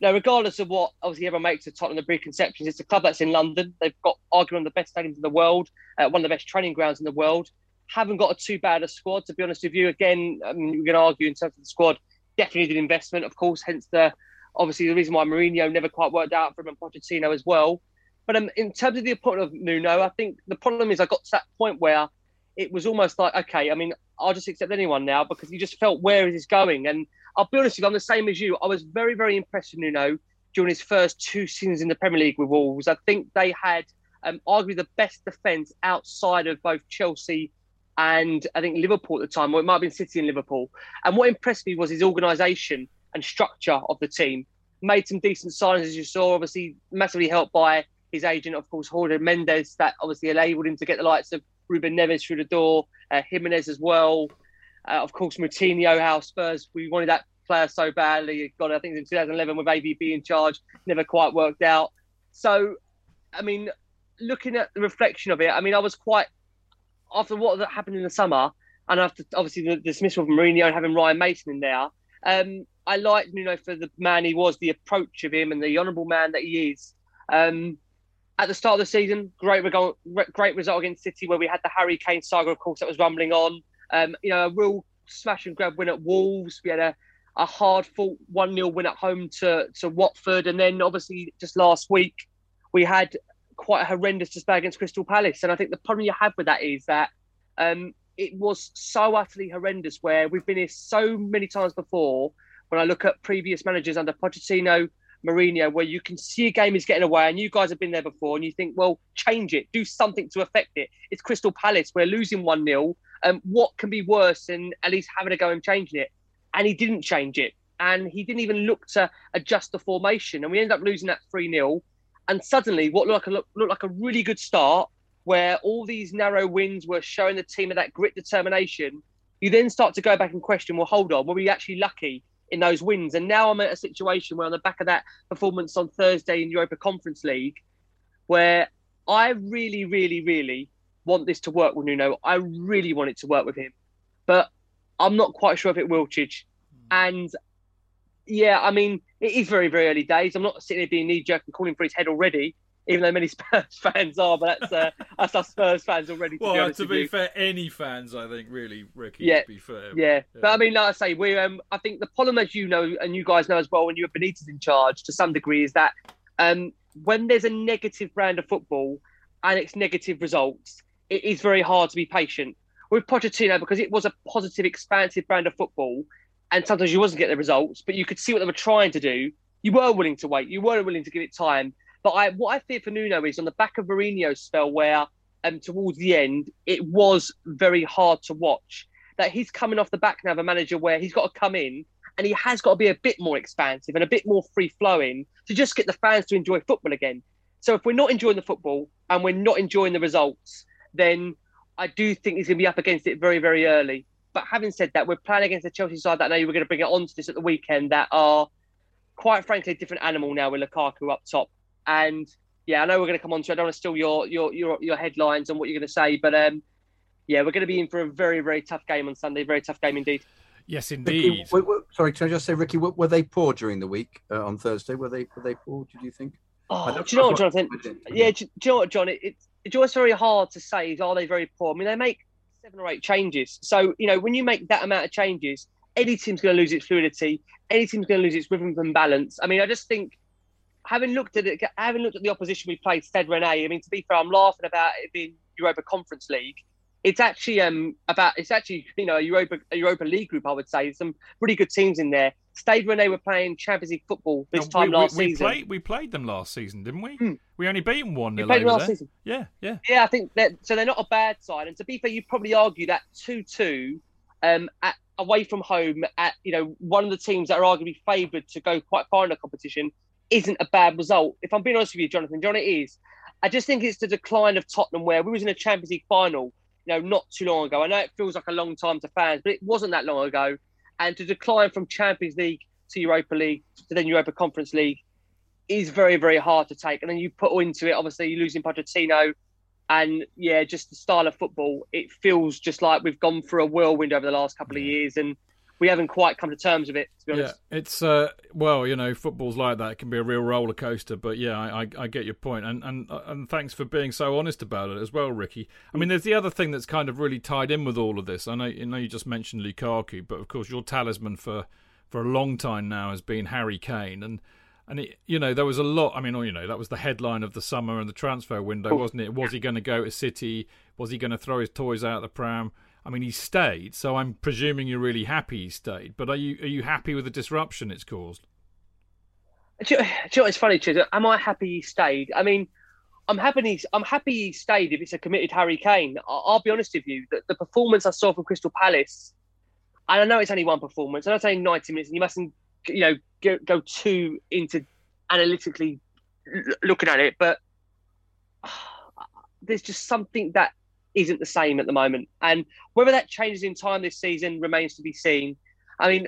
now, regardless of what obviously everyone makes of Tottenham, the preconceptions, it's a club that's in London. They've got arguably one of the best stadiums in the world, uh, one of the best training grounds in the world. Haven't got a too bad a squad, to be honest with you. Again, I mean, we're going to argue in terms of the squad. Definitely needed investment, of course, hence the obviously the reason why Mourinho never quite worked out for him and Pochettino as well. But um, in terms of the appointment of Nuno, I think the problem is I got to that point where it was almost like, okay, I mean, I'll just accept anyone now, because you just felt, where is this going? And I'll be honest with you, I'm the same as you. I was very, very impressed with Nuno during his first two seasons in the Premier League with Wolves. I think they had um, arguably the best defence outside of both Chelsea and I think Liverpool at the time, or it might have been City and Liverpool. And what impressed me was his organisation and structure of the team. Made some decent signings, as you saw, obviously massively helped by his agent, of course, Jorge Mendes, that obviously enabled him to get the likes of Ruben Neves through the door, uh, Jimenez as well. Uh, of course, Moutinho, how Spurs, we wanted that player so badly. God, I think it was in two thousand eleven with A V B in charge, never quite worked out. So, I mean, looking at the reflection of it, I mean, I was quite, after what happened in the summer, and after obviously the dismissal of Mourinho and having Ryan Mason in there, um, I liked Nuno for the man he was, the approach of him and the honourable man that he is. Um, At the start of the season, great, rego- great result against City, where we had the Harry Kane saga, of course, that was rumbling on. Um, you know, a real smash and grab win at Wolves. We had a, a hard-fought one nil win at home to, to Watford. And then, obviously, just last week, we had quite a horrendous display against Crystal Palace. And I think the problem you have with that is that um, it was so utterly horrendous, where we've been here so many times before. When I look at previous managers under Pochettino, Mourinho, where you can see a game is getting away, and you guys have been there before, and you think, well, change it, do something to affect it. It's Crystal Palace, we're losing one nil, and what can be worse than at least having a go and changing it? And he didn't change it, and he didn't even look to adjust the formation, and we ended up losing that three nil, and suddenly what looked like a, looked like a really good start, where all these narrow wins were showing the team of that grit, determination, you then start to go back and question, well, hold on, were we actually lucky in those wins? And now I'm at a situation where, on the back of that performance on Thursday in Europa Conference League, where I really, really, really want this to work with Nuno. I really want it to work with him. But I'm not quite sure if it will, Chidge. And yeah, I mean, it is very, very early days. I'm not sitting here being knee-jerk and calling for his head already, even though many Spurs fans are, but that's uh, us, us Spurs fans already. To well, be honest to with be you. fair, any fans, I think, really, Ricky, yeah. to be fair. Yeah. yeah, but I mean, like I say, we. Um, I think the problem, as you know, and you guys know as well, when you have Benitez in charge, to some degree, is that um, when there's a negative brand of football and it's negative results, it is very hard to be patient. With Pochettino, because it was a positive, expansive brand of football, and sometimes you wasn't getting the results, but you could see what they were trying to do. You were willing to wait. You were willing to give it time. But I, what I fear for Nuno is on the back of Mourinho's spell, where um, towards the end, it was very hard to watch. That he's coming off the back now of a manager where he's got to come in and he has got to be a bit more expansive and a bit more free-flowing to just get the fans to enjoy football again. So if we're not enjoying the football and we're not enjoying the results, then I do think he's going to be up against it very, very early. But having said that, we're playing against the Chelsea side that now you were going to bring it on to this at the weekend, that are, quite frankly, a different animal now with Lukaku up top. And yeah, I know we're going to come on to it. I don't want to steal your your your, your headlines and what you're going to say, but um, yeah, we're going to be in for a very, very tough game on Sunday. Very tough game indeed. Yes, indeed. Ricky, sorry, can I just say, Ricky, were they poor during the week uh, on Thursday? Were they were they poor? Did you think? Oh, do you know what, Jonathan? Yeah, do you know what, John? It, it, it's always very hard to say, are they very poor? I mean, they make seven or eight changes. So, you know, when you make that amount of changes, any team's going to lose its fluidity. Any team's going to lose its rhythm and balance. I mean, I just think, Having looked at it, having looked at the opposition we played, Stade Rennais, I mean, to be fair, I'm laughing about it being Europa Conference League, it's actually um about it's actually you know a Europa a Europa League group. I would say some really good teams in there. Stayed when they were playing Champions League football this no, time we, last we, we season. Played, we played them last season, didn't we? Mm. We only beat them one nil. We played last there. season. Yeah, yeah, yeah. I think that so they're not a bad side. And to be fair, you'd probably argue that two-two um at, away from home at you know one of the teams that are arguably favoured to go quite far in the competition isn't a bad result. If I'm being honest with you, Jonathan, John, it is. I just think it's the decline of Tottenham, where we was in a Champions League final. Know, not too long ago. I know it feels like a long time to fans, but it wasn't that long ago. And to decline from Champions League to Europa League to then Europa Conference League is very, very hard to take. And then you put into it, obviously, you're losing Pochettino and, yeah, just the style of football. It feels just like we've gone through a whirlwind over the last couple of years and we haven't quite come to terms with it, to be honest. Yeah, it's, uh, well, you know, football's like that. It can be a real roller coaster. But, yeah, I, I, I get your point. And, and and thanks for being so honest about it as well, Ricky. I mean, there's the other thing that's kind of really tied in with all of this. I know you, know you just mentioned Lukaku, but, of course, your talisman for, for a long time now has been Harry Kane. And, and it, you know, there was a lot. I mean, you know, that was the headline of the summer and the transfer window, wasn't it? Was he going to go to City? Was he going to throw his toys out the pram? I mean, he stayed, so I'm presuming you're really happy he stayed. But are you are you happy with the disruption it's caused? Do you, do you know what's funny, Chris? Am I happy he stayed? I mean, I'm happy he, I'm happy he stayed if it's a committed Harry Kane. I'll, I'll be honest with you. The, the performance I saw from Crystal Palace, and I know it's only one performance, and I'm saying ninety minutes, and you mustn't you know, go, go too into analytically looking at it, but uh, there's just something that isn't the same at the moment. And whether that changes in time this season remains to be seen. I mean,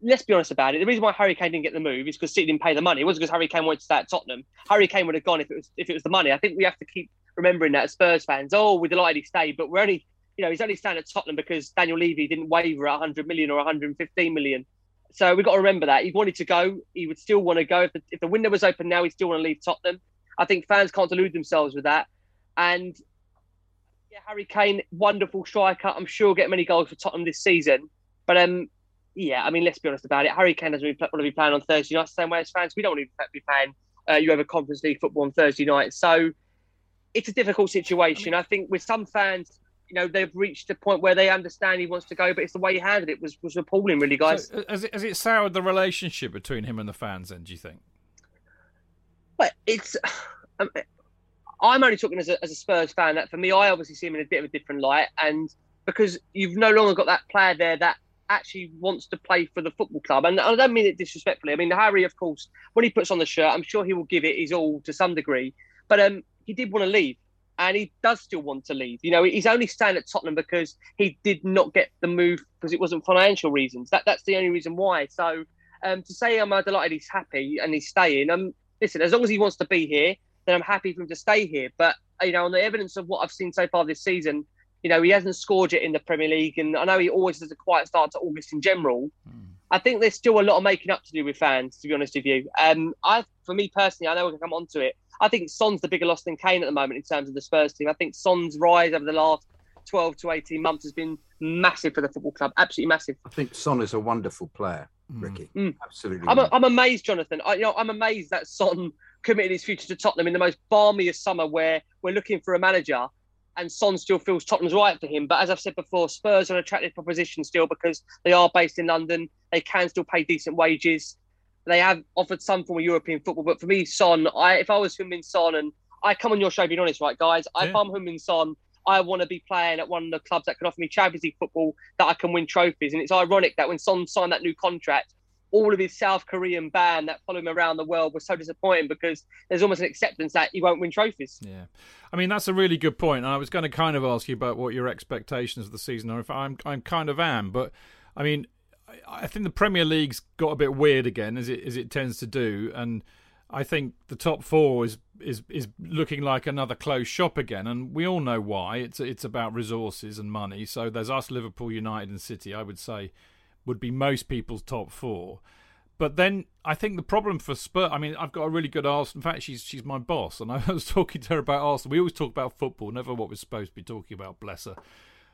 let's be honest about it. The reason why Harry Kane didn't get the move is because City didn't pay the money. It wasn't because Harry Kane wanted to stay at Tottenham. Harry Kane would have gone if it was if it was the money. I think we have to keep remembering that as Spurs fans. Oh, we're delighted he stayed, but we're only, you know, he's only staying at Tottenham because Daniel Levy didn't waver at one hundred million or one hundred fifteen million. So we've got to remember that. He wanted to go. He would still want to go. If the, if the window was open now, he'd still want to leave Tottenham. I think fans can't delude themselves with that. And yeah, Harry Kane, wonderful striker. I'm sure he'll get many goals for Tottenham this season. But, um, yeah, I mean, let's be honest about it. Harry Kane doesn't really want to be playing on Thursday night. Same way as fans, we don't want to be playing uh, Europa Conference League football on Thursday night. So it's a difficult situation. I, mean, I think with some fans, you know, they've reached a point where they understand he wants to go, but it's the way he handled it was, was appalling, really, guys. So has, it, has it soured the relationship between him and the fans then, do you think? Well, it's... Um, I'm only talking as a, as a Spurs fan that for me, I obviously see him in a bit of a different light. And because you've no longer got that player there that actually wants to play for the football club. And I don't mean it disrespectfully. I mean, Harry, of course, when he puts on the shirt, I'm sure he will give it his all to some degree. But um, he did want to leave and he does still want to leave. You know, he's only staying at Tottenham because he did not get the move because it wasn't financial reasons. That That's the only reason why. So um, to say I'm delighted he's happy and he's staying, um, listen, as long as he wants to be here, then I'm happy for him to stay here. But, you know, on the evidence of what I've seen so far this season, you know, he hasn't scored yet in the Premier League. And I know he always does a quiet start to August in general. Mm. I think there's still a lot of making up to do with fans, to be honest with you. Um, I, for me personally, I know we're going to come on to it. I think Son's the bigger loss than Kane at the moment in terms of the Spurs team. I think Son's rise over the last twelve to eighteen months has been massive for the football club. Absolutely massive. I think Son is a wonderful player, Ricky. Mm. Absolutely. I'm, a, I'm amazed, Jonathan. I, you know, I'm amazed that Son committed his future to Tottenham in the most balmiest summer where we're looking for a manager and Son still feels Tottenham's right for him. But as I've said before, Spurs are an attractive proposition still because they are based in London. They can still pay decent wages. They have offered some form of European football. But for me, Son, I, if I was Heung-min Son, and I come on your show being honest, right, guys? Yeah. If I'm Heung-min Son, I want to be playing at one of the clubs that can offer me Champions League football, that I can win trophies. And it's ironic that when Son signed that new contract, all of his South Korean band that follow him around the world was so disappointing because there's almost an acceptance that he won't win trophies. Yeah. I mean, that's a really good point. I was going to kind of ask you about what your expectations of the season are. If I'm, I'm kind of am, but I mean, I think the Premier League's got a bit weird again, as it as it tends to do. And I think the top four is, is, is looking like another closed shop again. And we all know why. It's, it's about resources and money. So there's us, Liverpool, United and City, I would say, would be most people's top four. But then I think the problem for Spurs, I mean, I've got a really good Arsenal. In fact, she's she's my boss, and I was talking to her about Arsenal. We always talk about football, never what we're supposed to be talking about, bless her.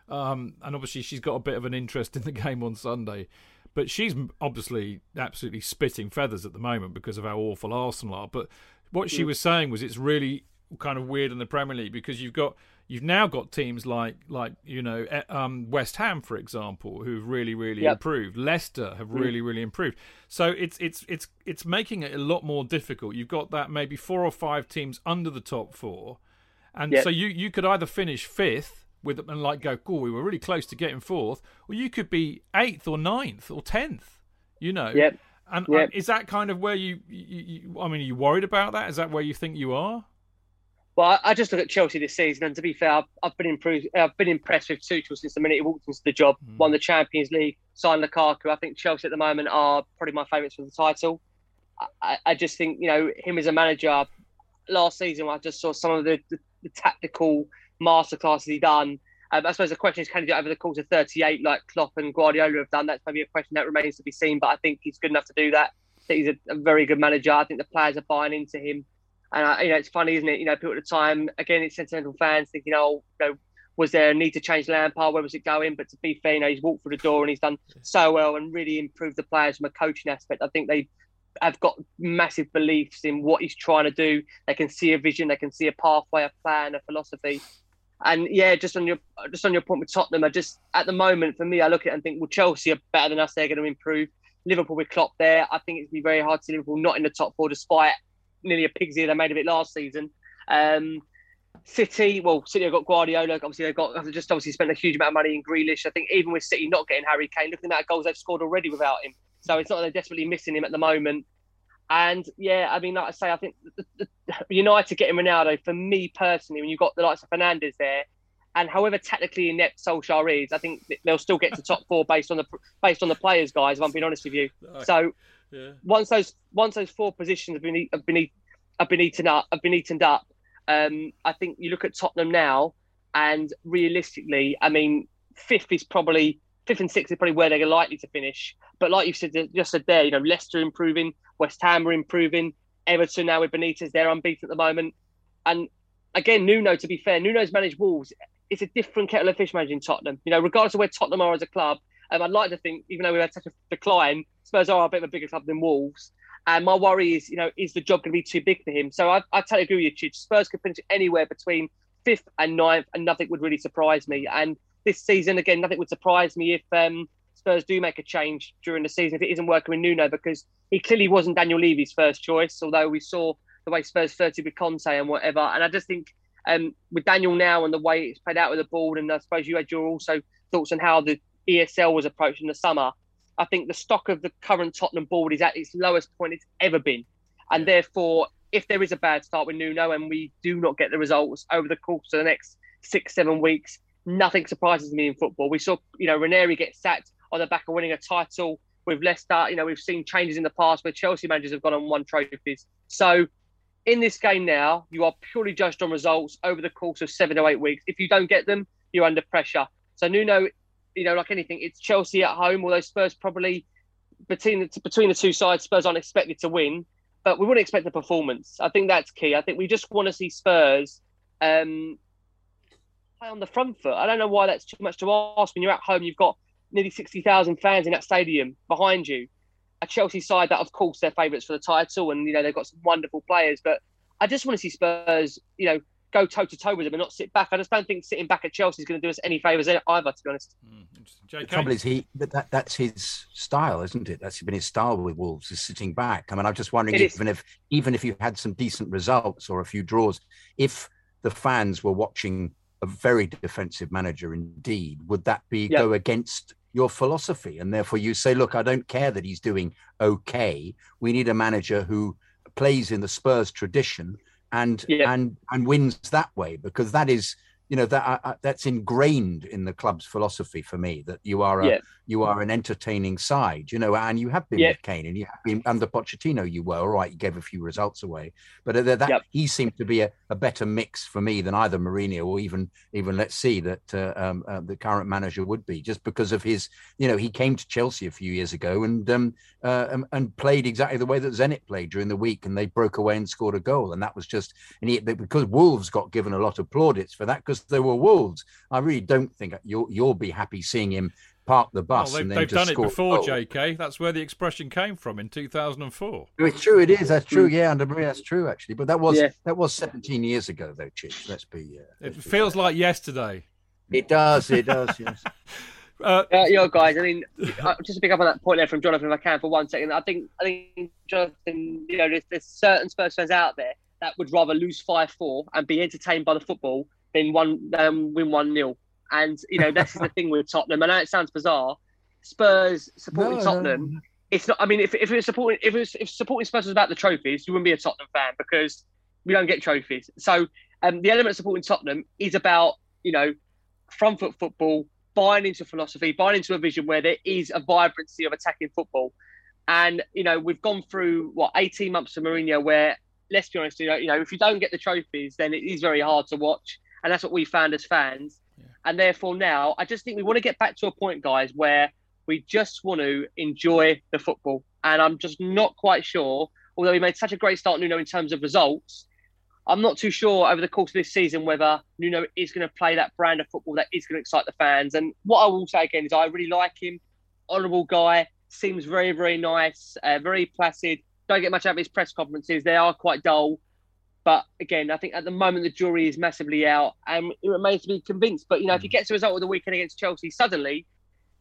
Um, and obviously she's got a bit of an interest in the game on Sunday. But she's obviously absolutely spitting feathers at the moment because of how awful Arsenal are. But what she was saying was it's really kind of weird in the Premier League, because you've got you've now got teams like like you know um, West Ham, for example, who've really really yep. improved. Leicester have mm. really really improved. So it's it's it's it's making it a lot more difficult. You've got that maybe four or five teams under the top four, and yep. so you you could either finish fifth with and like go, oh, we were really close to getting fourth, or you could be eighth or ninth or tenth. You know. Yep. And, yep. and is that kind of where you, you, you? I mean, are you worried about that? Is that where you think you are? Well, I just look at Chelsea this season, and to be fair, I've, I've been improved. I've been impressed with Tuchel since the minute he walked into the job. Mm. Won the Champions League, signed Lukaku. I think Chelsea at the moment are probably my favourites for the title. I, I just think, you know, him as a manager. Last season, I just saw some of the, the, the tactical masterclasses he done. Um, I suppose the question is, can he do it over the course of thirty-eight, like Klopp and Guardiola have done? That's maybe a question that remains to be seen, but I think he's good enough to do that. I think he's a, a very good manager. I think the players are buying into him. And, I, you know, it's funny, isn't it? You know, people at the time, again, it's sentimental fans thinking, oh, you know, was there a need to change Lampard? Where was it going? But to be fair, you know, he's walked through the door and he's done so well and really improved the players from a coaching aspect. I think they have got massive beliefs in what he's trying to do. They can see a vision. They can see a pathway, a plan, a philosophy. And yeah, just on your just on your point with Tottenham, I just at the moment for me, I look at it and think, well, Chelsea are better than us; they're going to improve. Liverpool with Klopp there, I think it'd be very hard to see Liverpool not in the top four, despite nearly a pig's ear they made of it last season. Um, City, well, City have got Guardiola. Obviously, they've got they've just obviously spent a huge amount of money in Grealish. I think even with City not getting Harry Kane, looking at the goals they've scored already without him, so it's not that they're desperately missing him at the moment. And yeah, I mean, like I say, I think the, the, United getting Ronaldo, for me personally, when you've got the likes of Fernandes there, and however technically inept Solskjaer is, I think they'll still get to top four based on the based on the players, guys. If I'm being honest with you, okay. so yeah. once those once those four positions have been have been have been eaten up, have been eaten up, um, I think you look at Tottenham now, and realistically, I mean, fifth is probably. Fifth and sixth is probably where they're likely to finish. But like you said, just said there, you know, Leicester improving, West Ham are improving, Everton now with Benitez, they're unbeaten at the moment. And again, Nuno, to be fair, Nuno's managed Wolves. It's a different kettle of fish managing Tottenham. You know, regardless of where Tottenham are as a club, um, I'd like to think, even though we've had such a decline, Spurs are a bit of a bigger club than Wolves. And my worry is, you know, is the job going to be too big for him? So I, I totally agree with you, Chidge. Spurs could finish anywhere between fifth and ninth, and nothing would really surprise me. And this season, again, nothing would surprise me if um, Spurs do make a change during the season if it isn't working with Nuno, because he clearly wasn't Daniel Levy's first choice, although we saw the way Spurs flirted with Conte and whatever. And I just think um, with Daniel now and the way it's played out with the board, and I suppose you had your also thoughts on how the E S L was approached in the summer, I think the stock of the current Tottenham board is at its lowest point it's ever been. And therefore, if there is a bad start with Nuno and we do not get the results over the course of the next six, seven weeks, nothing surprises me in football. We saw, you know, Ranieri get sacked on the back of winning a title with Leicester. You know, we've seen changes in the past where Chelsea managers have gone on won trophies. So in this game now, you are purely judged on results over the course of seven or eight weeks. If you don't get them, you're under pressure. So Nuno, you know, like anything, it's Chelsea at home, although Spurs probably, between the, between the two sides, Spurs aren't expected to win, but we wouldn't expect a performance. I think that's key. I think we just want to see Spurs... Um, on the front foot. I don't know why that's too much to ask when you're at home. You've got nearly sixty thousand fans in that stadium behind you. A Chelsea side that, of course, they're favourites for the title, and you know they've got some wonderful players. But I just want to see Spurs, you know, go toe to toe with them and not sit back. I just don't think sitting back at Chelsea is going to do us any favours either, to be honest. Mm, the trouble is, he that that's his style, isn't it? That's been his style with Wolves, is sitting back. I mean, I'm just wondering, even if even if you had some decent results or a few draws, if the fans were watching a very defensive manager indeed, would that be yep. go against your philosophy? And therefore you say, look, I don't care that he's doing okay. We need a manager who plays in the Spurs tradition and yep. and and wins that way, because that is, you know, that uh, that's ingrained in the club's philosophy for me, that you are a, yep. you are an entertaining side, you know, and you have been yep. with Kane, and you have been under Pochettino. You were all right. You gave a few results away, but that yep. he seemed to be a, a better mix for me than either Mourinho or even even let's see that uh, um, uh, the current manager would be, just because of his, you know, he came to Chelsea a few years ago and um uh, and played exactly the way that Zenit played during the week, and they broke away and scored a goal, and that was just and he, because Wolves got given a lot of plaudits for that because they were Wolves. I really don't think you'll, you'll be happy seeing him park the bus. Well, they've and then they've just done it before, J K. That's where the expression came from in two thousand four. It's true. It is. That's true. Yeah, and that's true actually. But that was yeah. that was seventeen years ago, though, Chich. Let's be. Uh, let's it be feels fair. Like yesterday. It does. It does. Yes. Uh, uh, you know, guys. I mean, just to pick up on that point there from Jonathan, if I can, for one second. I think, I think, Jonathan. You know, there's, there's certain Spurs fans out there that would rather lose five four and be entertained by the football than one um, win one nil. And you know, this is the thing with Tottenham. I know it sounds bizarre. Spurs supporting no, Tottenham. No. It's not. I mean, if if it was supporting, if it was, if supporting Spurs was about the trophies, you wouldn't be a Tottenham fan because we don't get trophies. So um, the element of supporting Tottenham is about, you know, front foot football, buying into philosophy, buying into a vision where there is a vibrancy of attacking football. And, you know, we've gone through, what, eighteen months of Mourinho where, let's be honest, you know, you know, if you don't get the trophies, then it is very hard to watch. And that's what we found as fans. Yeah. And therefore now, I just think we want to get back to a point, guys, where we just want to enjoy the football. And I'm just not quite sure, although we made such a great start, Nuno, in terms of results, I'm not too sure over the course of this season whether Nuno is going to play that brand of football that is going to excite the fans. And what I will say again is I really like him. Honourable guy. Seems very, very nice. Uh, very placid. Don't get much out of his press conferences. They are quite dull. But again, I think at the moment the jury is massively out and it remains to be convinced. But, you know, mm. if he gets a result of the weekend against Chelsea, suddenly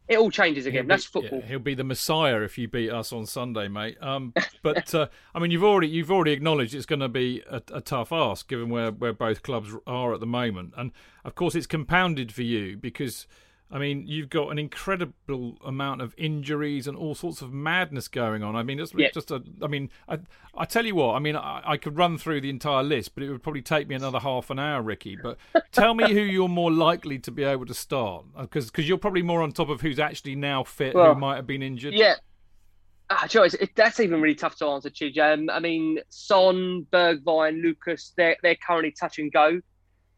it all changes again. Be, That's football. Yeah, he'll be the messiah if you beat us on Sunday, mate. Um, but uh, I mean, you've already you've already acknowledged it's going to be a, a tough ask, given where, where both clubs are at the moment, and of course it's compounded for you because, I mean, you've got an incredible amount of injuries and all sorts of madness going on. I mean, it's yep. just a. I mean, I, I tell you what. I mean, I, I could run through the entire list, but it would probably take me another half an hour, Ricky. But tell me who you're more likely to be able to start, because because you're probably more on top of who's actually now fit, well, who might have been injured. Yeah, ah, Joe, it's, it, that's even really tough to answer, Chidge. Um, I mean, Son, Bergwijn, Lucas, they're they're currently touch and go.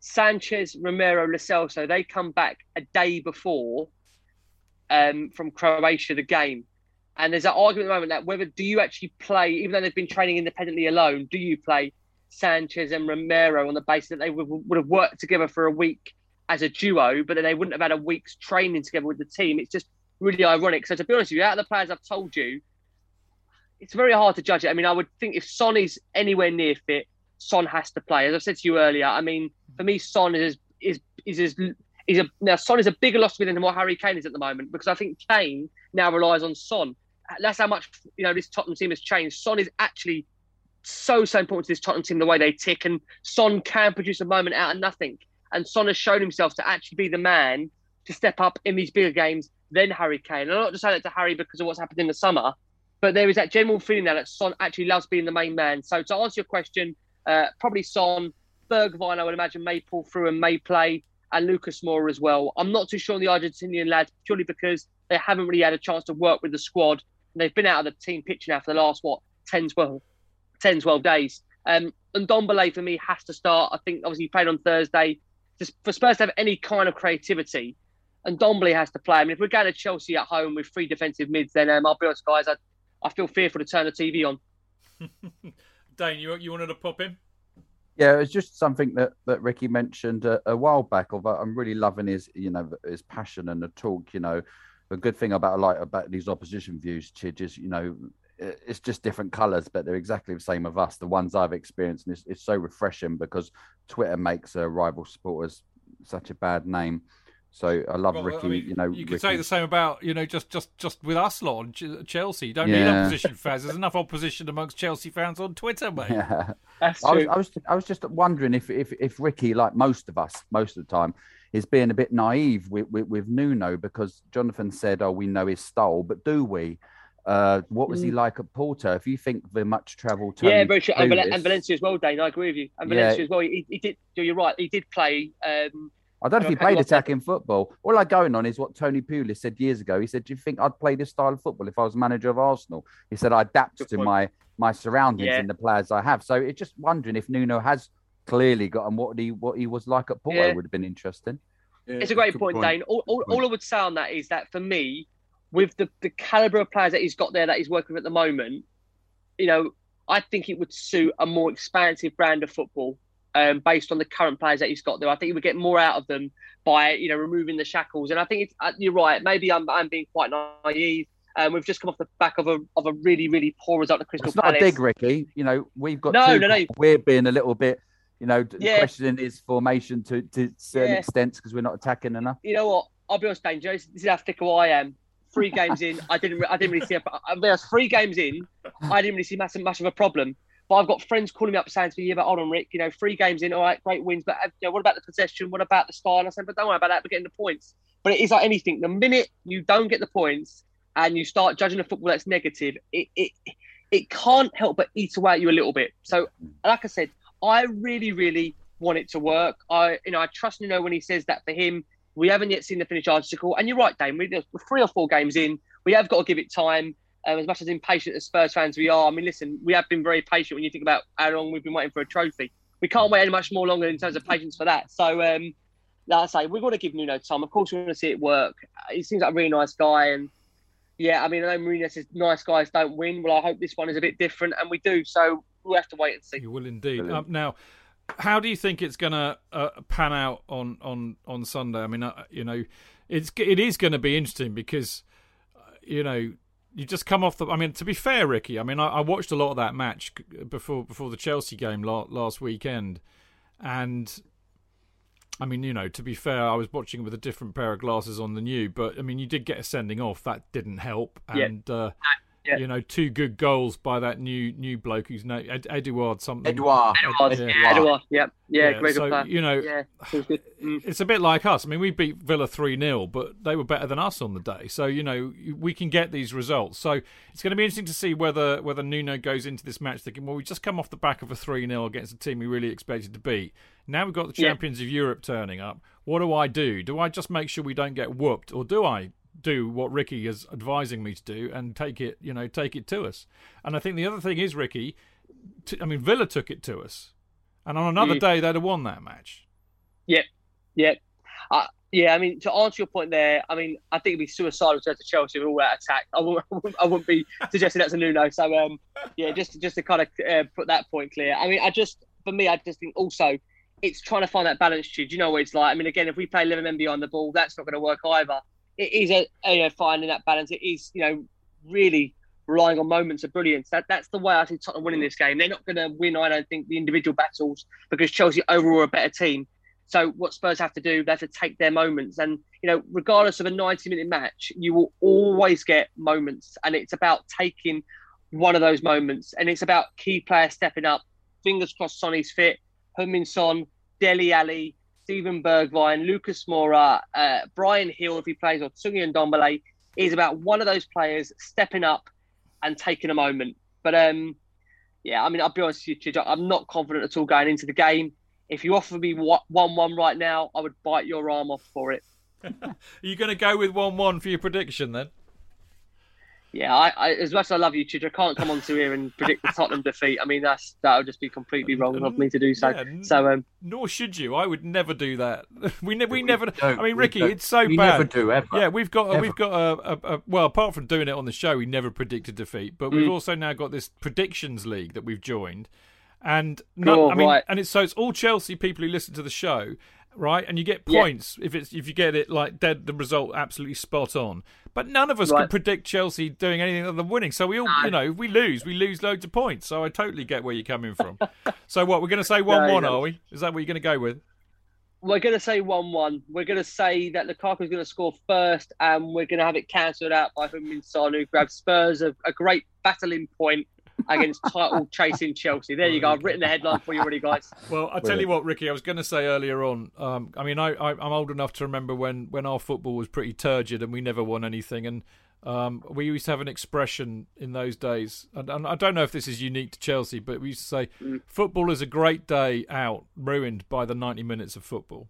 Sanchez, Romero, Lo Celso, they come back a day before um, from Croatia, the game. And there's an argument at the moment that whether do you actually play, even though they've been training independently alone, do you play Sanchez and Romero on the basis that they would, would have worked together for a week as a duo, but then they wouldn't have had a week's training together with the team? It's just really ironic. So to be honest with you, out of the players I've told you, it's very hard to judge it. I mean, I would think if Son is anywhere near fit, Son has to play. As I said to you earlier, I mean, for me, Son is is is is, is a now Son is a bigger loss to me than what Harry Kane is at the moment, because I think Kane now relies on Son. That's how much, you know, this Tottenham team has changed. Son is actually so so important to this Tottenham team, the way they tick, and Son can produce a moment out of nothing. And Son has shown himself to actually be the man to step up in these bigger games than Harry Kane. And I'm not just saying that to Harry because of what's happened in the summer, but there is that general feeling now that Son actually loves being the main man. So to answer your question, Uh, probably Son, Bergwijn, I would imagine, may pull through and may play, and Lucas Moura as well. I'm not too sure on the Argentinian lads, purely because they haven't really had a chance to work with the squad. And they've been out of the team pitch now for the last, what, ten, twelve, ten, twelve days. Um, and Ndombele, for me, has to start. I think, obviously, he played on Thursday. Just for Spurs to have any kind of creativity, and Ndombele has to play. I mean, if we're going to Chelsea at home with three defensive mids, then um, I'll be honest, guys, I, I feel fearful to turn the T V on. Dane, you you wanted to pop in? Yeah, it was just something that, that Ricky mentioned a, a while back. Although I'm really loving his, you know, his passion and the talk. You know, the good thing about like about these opposition views, Chidge, is, you know, it's just different colours, but they're exactly the same of us. The ones I've experienced, and it's, it's so refreshing because Twitter makes a rival supporters such a bad name. So I love well, Ricky. I mean, you know, you could Ricky. say the same about, you know, just just just with us lot on Chelsea. You don't yeah. need opposition fans. There's enough opposition amongst Chelsea fans on Twitter, mate. Yeah. That's I, was, I was I was just wondering if if if Ricky, like most of us, most of the time, is being a bit naive with with, with Nuno, because Jonathan said, "Oh, we know his style, but do we?" Uh, what was he like at Porto? If you think the much travel, yeah, very true. And, and Valencia as well, Dane. I agree with you. And Valencia yeah. as well. He, he did. You're right. He did play. Um, I don't know if he played attacking football. All I'm going on is what Tony Pulis said years ago. He said, do you think I'd play this style of football if I was manager of Arsenal? He said, I adapt to my, my surroundings yeah. and the players I have. So it's just wondering if Nuno has clearly got, and what he what he was like at Porto yeah. would have been interesting. Yeah, it's a great point, point, Dane. All, all, all I would say on that is that for me, with the, the calibre of players that he's got there that he's working with at the moment, you know, I think it would suit a more expansive brand of football um, based on the current players that he's got there. I think he would get more out of them by, you know, removing the shackles. And I think it's, uh, you're right. Maybe I'm I'm being quite naive. Um, we've just come off the back of a of a really really poor result at Crystal Palace. It's not Palace. A dig, Ricky. You know, we've got no, two no, no. We're being a little bit, you know, yeah. questioning his formation to to certain yeah. extents because we're not attacking enough. You know what? I'll be honest, Danger. This is how fickle I am. Three games in, I didn't I didn't really see. A, I mean, I was three games in, I didn't really see much much of a problem. But I've got friends calling me up saying to me, yeah, but hold on, Rick, you know, three games in, all right, great wins, but you know, what about the possession? What about the style? And I said, but don't worry about that. We're getting the points. But it is like anything. The minute you don't get the points and you start judging a football that's negative, it it it can't help but eat away at you a little bit. So, like I said, I really, really want it to work. I, you know, I trust Nuno when he says that for him. We haven't yet seen the finished article. And you're right, Dame. We're three or four games in. We have got to give it time. Um, as much as impatient as Spurs fans we are, I mean, listen, we have been very patient when you think about how long we've been waiting for a trophy. We can't wait any much more longer in terms of patience for that. So, um, like I say, we've got to give Nuno time. Of course, we want to see it work. He seems like a really nice guy. And, yeah, I mean, I know Mourinho says nice guys don't win. Well, I hope this one is a bit different, and we do. So we'll have to wait and see. You will indeed. Um, now... How do you think it's going to uh, pan out on, on, on Sunday? I mean, uh, you know, it's it is going to be interesting because, uh, you know, you just come off the... I mean, to be fair, Ricky, I mean, I, I watched a lot of that match before before the Chelsea game la- last weekend. And, I mean, you know, to be fair, I was watching with a different pair of glasses on than you. But, I mean, you did get a sending off. That didn't help. And, yeah. uh, yeah. you know, two good goals by that new new bloke who's named Ed- Eduard something. Eduard. Eduard, yeah. yeah. Eduard, yeah. Yeah, yeah. Great so, plan. You know, yeah. It's a bit like us. I mean, we beat Villa three nil, but they were better than us on the day. So, you know, we can get these results. So it's going to be interesting to see whether, whether Nuno goes into this match thinking, well, we just come off the back of a three nil against a team we really expected to beat. Now we've got the Champions yeah. of Europe turning up. What do I do? Do I just make sure we don't get whooped, or do I do what Ricky is advising me to do and take it, you know, take it to us? And I think the other thing is, Ricky, t- I mean, Villa took it to us, and on another yeah. day they'd have won that match. Yeah, yeah, uh, yeah. I mean, to answer your point there, I mean, I think it'd be suicidal to go to Chelsea with all that attack. I wouldn't, I wouldn't be suggesting that's a Nuno. So, um, yeah, just just to kind of uh, put that point clear. I mean, I just for me, I just think also it's trying to find that balance. Do you know what it's like? I mean, again, if we play eleven men behind the ball, that's not going to work either. It is a, a you know, finding that balance. It is, you know, really relying on moments of brilliance. That that's the way I think Tottenham winning this game. They're not going to win, I don't think, the individual battles because Chelsea overall are a better team. So what Spurs have to do, they have to take their moments. And you know, regardless of a ninety-minute match, you will always get moments, and it's about taking one of those moments. And it's about key players stepping up. Fingers crossed, Sonny's fit. Heung-min Son, Dele Alli, Steven Bergwijn, Lucas Moura, uh, Brian Hill, if he plays, or Tungi and Ndombele, is about one of those players stepping up and taking a moment. But, um, yeah, I mean, I'll be honest with you, I'm not confident at all going into the game. If you offer me one one right now, I would bite your arm off for it. Are you going to go with one one for your prediction then? Yeah, I, I, as much as I love you, Chidra, I can't come on to here and predict the Tottenham defeat. I mean, that's that would just be completely wrong of me to do so. Yeah, so, um, nor should you. I would never do that. We ne- we, we never. I mean, Ricky, don't. It's so we bad. We never do ever. Yeah, we've got ever. we've got a, a, a well, apart from doing it on the show, we never predicted defeat. But we've mm. also now got this predictions league that we've joined, and not, oh, I mean, right. and it's so it's all Chelsea people who listen to the show. Right, and you get points yeah. if it's if you get it like dead the result absolutely spot on. But none of us right. can predict Chelsea doing anything other than winning. So we all, no. you know, if we lose, we lose loads of points. So I totally get where you're coming from. So what we're going to say one no, one, no. are we? Is that what you're going to go with? We're going to say one one. We're going to say that Lukaku is going to score first, and we're going to have it cancelled out by Heung-min Son, who grabs Spurs a, a great battling point against title chasing Chelsea. There you go. I've written the headline for you already, guys. Well, I'll tell you what, Ricky, I was going to say earlier on, um, I mean, I, I, I'm old enough to remember when, when our football was pretty turgid and we never won anything. And um, we used to have an expression in those days, and, and I don't know if this is unique to Chelsea, but we used to say, mm. football is a great day out, ruined by the ninety minutes of football.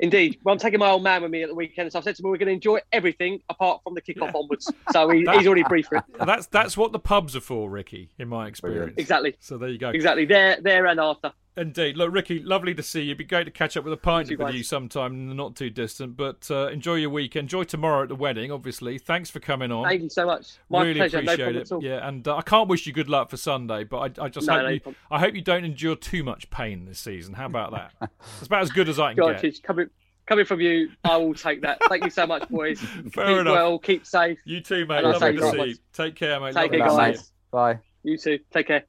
Indeed. Well, I'm taking my old man with me at the weekend, so I've said to him we're going to enjoy everything apart from the kickoff yeah. onwards. So he, that, he's already briefed for it. That's that's what the pubs are for, Ricky, in my experience. Brilliant. Exactly. So there you go. Exactly. There, there and after. Indeed. Look, Ricky, lovely to see you. It'd be great to catch up with a pint with you sometime in the not too distant. But uh, enjoy your week. Enjoy tomorrow at the wedding, obviously. Thanks for coming on. Thank you so much. My really pleasure. Appreciate no problem it. At all. Yeah, and uh, I can't wish you good luck for Sunday, but I, I just no, hope no you. Problem. I hope you don't endure too much pain this season. How about that? It's about as good as I can God, get. Coming, coming from you, I will take that. Thank you so much, boys. Fair keep enough. Well, keep safe. You too, mate. Lovely to see you. Take care, mate. Take care, guys. Bye. You too. Take care.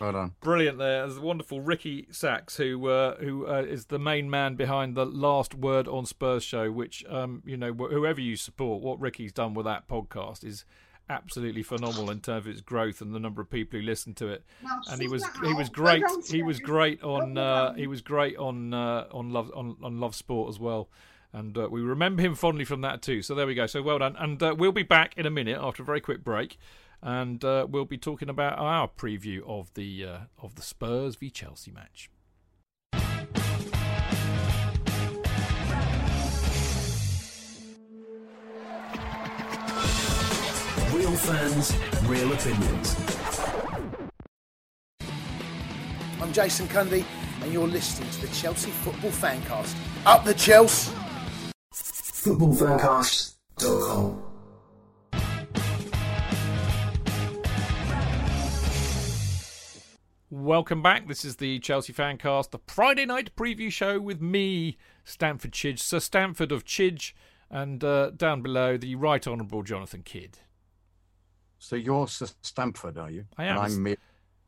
Well done. Brilliant there. There's the wonderful Ricky Sacks, who uh, who uh, is the main man behind the Last Word on Spurs show, which, um, you know, wh- whoever you support, what Ricky's done with that podcast is absolutely phenomenal in terms of its growth and the number of people who listen to it. And he was he was great. He was great on uh, he was great on uh, on love on, on Love Sport as well. And uh, we remember him fondly from that too. So there we go. So well done. And uh, we'll be back in a minute after a very quick break. And uh, we'll be talking about our preview of the uh, of the Spurs v Chelsea match. Real fans, real opinions. I'm Jason Cundy, and you're listening to the Chelsea Football Fancast. Up the Chelsea! football fancast dot com Welcome back. This is the Chelsea Fancast, the Friday night preview show with me, Stamford Chidge, Sir Stamford of Chidge, and uh, down below, the Right Honourable Jonathan Kidd. So you're Sir Stamford, are you? I am. And I'm, me-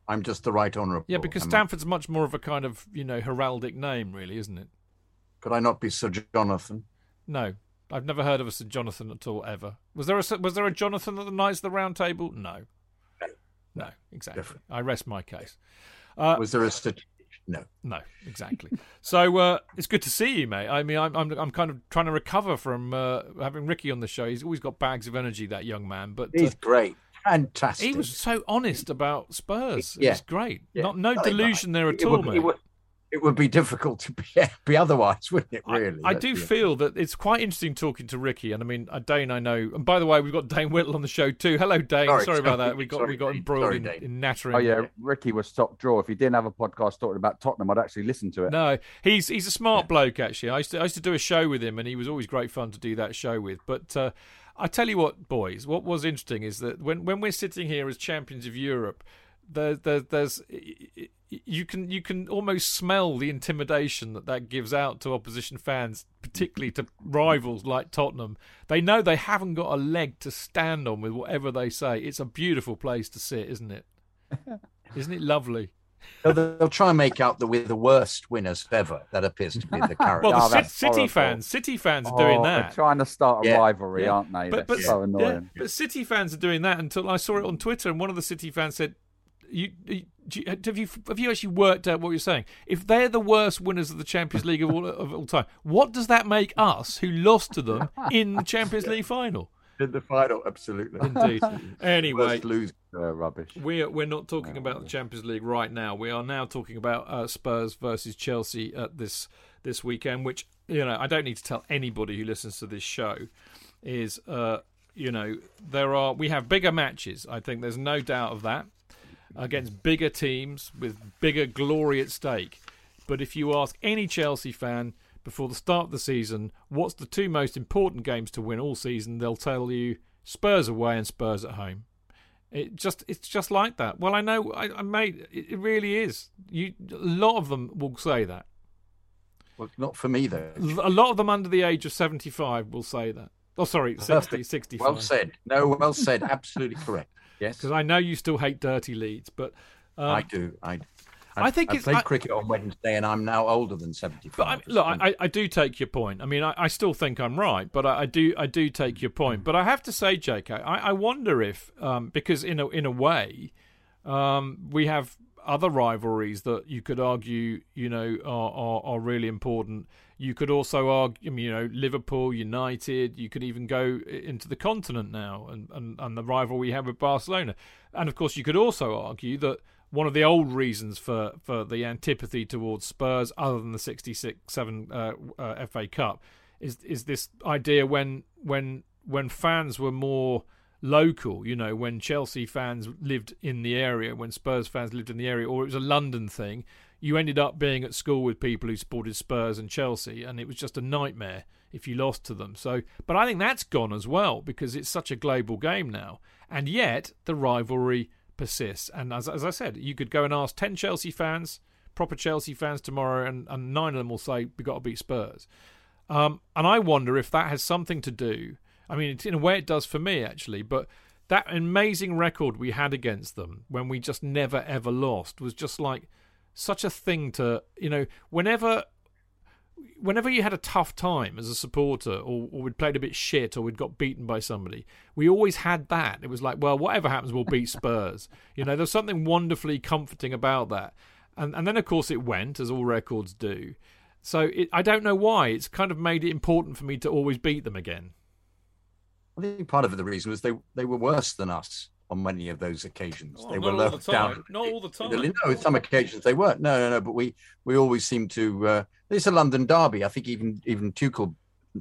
I'm just the Right Honourable. Yeah, because Stamford's much more of a kind of, you know, heraldic name, really, isn't it? Could I not be Sir Jonathan? No, I've never heard of a Sir Jonathan at all, ever. Was there a, was there a Jonathan at the Knights of the Round Table? No. No, exactly. Different. I rest my case. Uh, Was there a st- no? No, exactly. So uh, it's good to see you, mate. I mean, I'm I'm, I'm kind of trying to recover from uh, having Ricky on the show. He's always got bags of energy, that young man. But he's uh, great, fantastic. He was so honest about Spurs. Yeah. It was great. Yeah. Not no Nothing delusion there at all, would, mate. It would, it would be difficult to be, be otherwise, wouldn't it? Really, I, I do yeah. feel that it's quite interesting talking to Ricky. And I mean, Dane, I know. And by the way, we've got Dane Whittle on the show too. Hello, Dane. Sorry, sorry about that. We got sorry, we got embroiled in, in nattering. Oh yeah, Ricky was top drawer. If he didn't have a podcast talking about Tottenham, I'd actually listen to it. No, he's he's a smart yeah. bloke. Actually, I used to I used to do a show with him, and he was always great fun to do that show with. But uh, I tell you what, boys, what was interesting is that when when we're sitting here as champions of Europe, there, there there's. It, You can you can almost smell the intimidation that that gives out to opposition fans, particularly to rivals like Tottenham. They know they haven't got a leg to stand on with whatever they say. It's a beautiful place to sit, isn't it? Isn't it lovely? They'll, they'll try and make out that we're the worst winners ever. That appears to be the character. Well, the oh, City horrible. fans, City fans are oh, doing that. They're trying to start a yeah. rivalry, yeah. aren't they? But, but, so annoying. Yeah, but City fans are doing that until I saw it on Twitter, and one of the City fans said, You, you, have you have you actually worked out what you're saying? If they're the worst winners of the Champions League of all, of all time, what does that make us who lost to them in the Champions League final? In the final, absolutely. Indeed. Anyway, lose, uh, rubbish. We're we're not talking no, about rubbish. the Champions League right now. We are now talking about uh, Spurs versus Chelsea at this this weekend, which, you know, I don't need to tell anybody who listens to this show is uh, you know there are we have bigger matches. I think there's no doubt of that. Against bigger teams with bigger glory at stake. But if you ask any Chelsea fan before the start of the season, what's the two most important games to win all season, they'll tell you Spurs away and Spurs at home. It just It's just like that. Well, I know, I, I mate, it really is. You, a lot of them will say that. Well, not for me, though. A lot of them under the age of seventy-five will say that. Oh, sorry, sixty, sixty-five. Well said. No, well said. Absolutely correct. Yes, because I know you still hate dirty Leeds, but um, I do. I, I, I think I it's, played I, cricket on Wednesday, and I'm now older than seventy-five. But I, look, I, I do take your point. I mean, I, I still think I'm right, but I, I do, I do take your point. But I have to say, J K, I, I wonder if um, because in a in a way, um, we have other rivalries that you could argue, you know, are, are are really important. You could also argue, you know, Liverpool, United. You could even go into the continent now, and, and, and the rivalry we have with Barcelona. And of course, you could also argue that one of the old reasons for, for the antipathy towards Spurs, other than the sixty-six seven uh, uh, F A Cup, is is this idea when when when fans were more local, you know, when Chelsea fans lived in the area, when Spurs fans lived in the area, or it was a London thing, you ended up being at school with people who supported Spurs and Chelsea, and it was just a nightmare if you lost to them. So, but I think that's gone as well, because it's such a global game now. And yet, the rivalry persists. And as, as I said, you could go and ask ten Chelsea fans, proper Chelsea fans tomorrow, and, and nine of them will say, we've got to beat Spurs. Um, and I wonder if that has something to do. I mean, in a way it does for me, actually, but that amazing record we had against them when we just never, ever lost was just like such a thing to, you know, whenever... whenever you had a tough time as a supporter, or, or we'd played a bit shit, or we'd got beaten by somebody, we always had that. It was like, well, whatever happens, we'll beat Spurs. You know, there's something wonderfully comforting about that. And and then, of course, it went, as all records do. So it, I don't know why. It's kind of made it important for me to always beat them again. I think part of the reason was they, they were worse than us on many of those occasions. Oh, they were left down. Not all the time. No, some occasions they weren't. No, no, no. But we, we always seem to... Uh, it's a London derby. I think even even Tuchel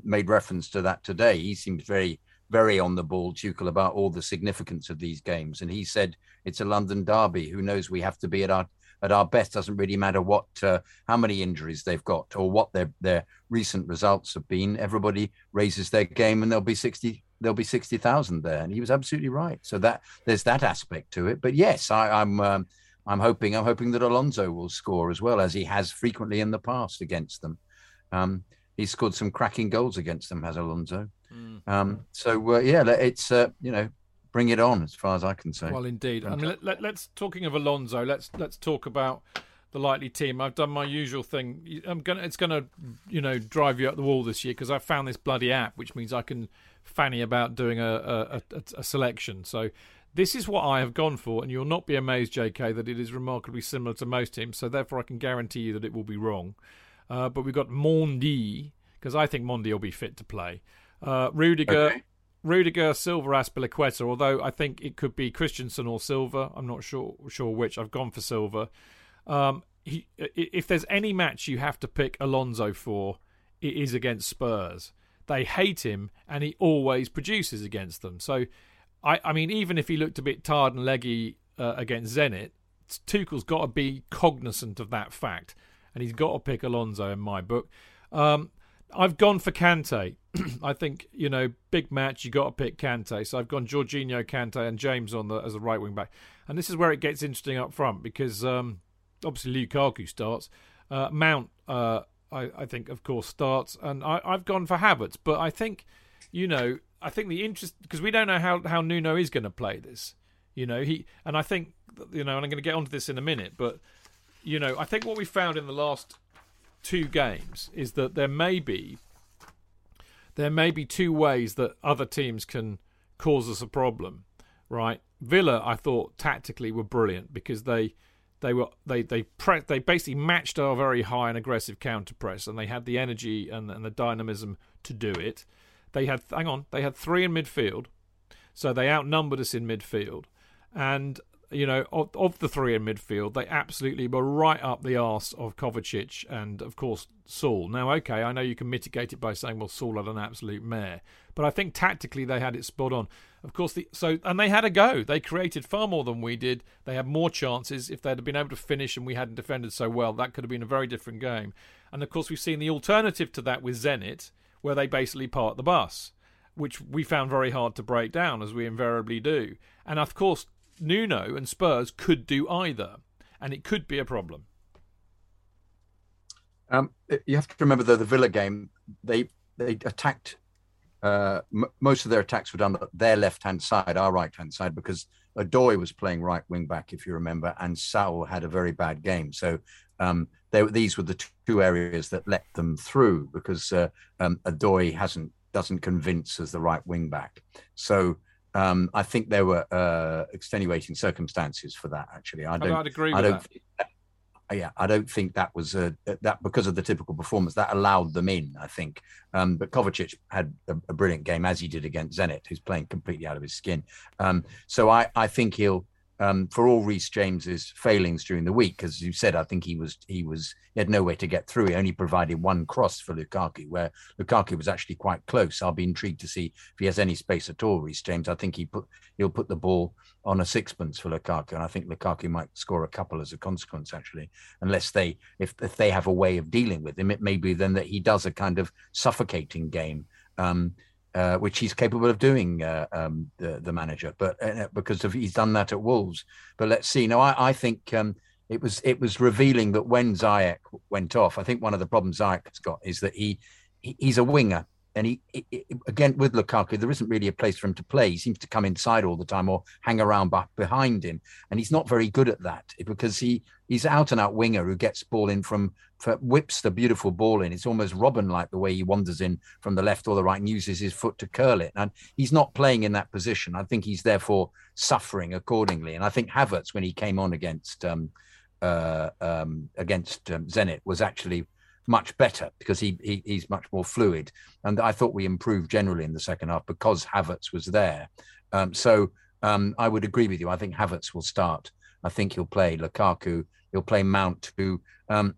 made reference to that today. He seems very, very on the ball, Tuchel, about all the significance of these games. And he said, it's a London derby. Who knows? We have to be at our at our best. Doesn't really matter what uh, how many injuries they've got or what their their recent results have been. Everybody raises their game and there'll be sixty... There'll be sixty thousand there, and he was absolutely right. So that there's that aspect to it. But yes, I, I'm um, I'm hoping I'm hoping that Alonso will score as well, as he has frequently in the past against them. Um, he's scored some cracking goals against them, has Alonso. Mm. Um, so uh, yeah, it's uh, you know, bring it on as far as I can say. Well, indeed. I mean, let, let, let's talking of Alonso. Let's let's talk about the likely team. I've done my usual thing. I'm gonna it's gonna you know drive you up the wall this year because I found this bloody app, which means I can fanny about doing a, a, a, a selection. So this is what I have gone for, and you'll not be amazed, J K, that it is remarkably similar to most teams, so therefore I can guarantee you that it will be wrong. Uh, but we've got Mendy, because I think Mendy will be fit to play. Uh, Rüdiger, okay. Rüdiger, Silva, Azpilicueta, although I think it could be Christensen or Silva. I'm not sure sure which. I've gone for Silva. Um, he, if there's any match you have to pick Alonso for, it is against Spurs. They hate him, and he always produces against them. So, I, I mean, even if he looked a bit tired and leggy uh, against Zenit, Tuchel's got to be cognizant of that fact, and he's got to pick Alonso in my book. Um, I've gone for Kante. I think, you know, big match, you got to pick Kante. So I've gone Jorginho, Kante, and James on the as a right wing back. And this is where it gets interesting up front, because um, obviously Lukaku starts. Uh, Mount... Uh, I, I think, of course, starts. And I, I've gone for Havertz. But I think, you know, I think the interest... Because we don't know how, how Nuno is going to play this. You know, he... And I think, you know, and I'm going to get onto this in a minute. But, you know, I think what we found in the last two games is that there may be... There may be two ways that other teams can cause us a problem, right? Villa, I thought, tactically were brilliant because they... They were they they pre- they basically matched our very high and aggressive counter press, and they had the energy and, and the dynamism to do it. They had hang on, they had three in midfield, so they outnumbered us in midfield. And you know, of, of the three in midfield, they absolutely were right up the arse of Kovacic and of course Saul. Now, okay, I know you can mitigate it by saying, well, Saul had an absolute mare, but I think tactically they had it spot on. Of course, the, so and they had a go. They created far more than we did. They had more chances. If they'd have been able to finish and we hadn't defended so well, that could have been a very different game. And, of course, we've seen the alternative to that with Zenit, where they basically parked the bus, which we found very hard to break down, as we invariably do. And, of course, Nuno and Spurs could do either, and it could be a problem. Um, you have to remember, though, the Villa game, they, they attacked... Uh, m- most of their attacks were done at their left-hand side, our right-hand side, because Odoi was playing right wing-back, if you remember, and Saul had a very bad game. So um, they, these were the two areas that let them through, because uh, um, Odoi hasn't doesn't convince as the right wing-back. So um, I think there were uh, extenuating circumstances for that, actually. I don't, I'd agree with I don't, that. Yeah, I don't think that was a, that because of the typical performance that allowed them in, I think. Um, but Kovacic had a, a brilliant game, as he did against Zenit, who's playing completely out of his skin. Um, so I, I think he'll um, for all Reece James's failings during the week. As you said, I think he was he was he had nowhere to get through. He only provided one cross for Lukaku, where Lukaku was actually quite close. I'll be intrigued to see if he has any space at all, Reece James. I think he put he'll put the ball on a sixpence for Lukaku, and I think Lukaku might score a couple as a consequence, actually, unless they if, if they have a way of dealing with him. It may be then that he does a kind of suffocating game, um, Uh, which he's capable of doing, uh, um, the, the manager, but uh, because of, he's done that at Wolves. But let's see. No, I, I think um, it was it was revealing that when Ziyech went off, I think one of the problems Ziyech has got is that he, he he's a winger, and he, he, he again with Lukaku there isn't really a place for him to play. He seems to come inside all the time or hang around back behind him, and he's not very good at that because he he's an out and out winger who gets ball in from. Whips the beautiful ball in. It's almost Robin-like the way he wanders in from the left or the right and uses his foot to curl it. And he's not playing in that position. I think he's therefore suffering accordingly. And I think Havertz, when he came on against um, uh, um, against um, Zenit, was actually much better because he, he he's much more fluid. And I thought we improved generally in the second half because Havertz was there. Um, so um, I would agree with you. I think Havertz will start. I think he'll play Lukaku. He'll play Mount, who... Um,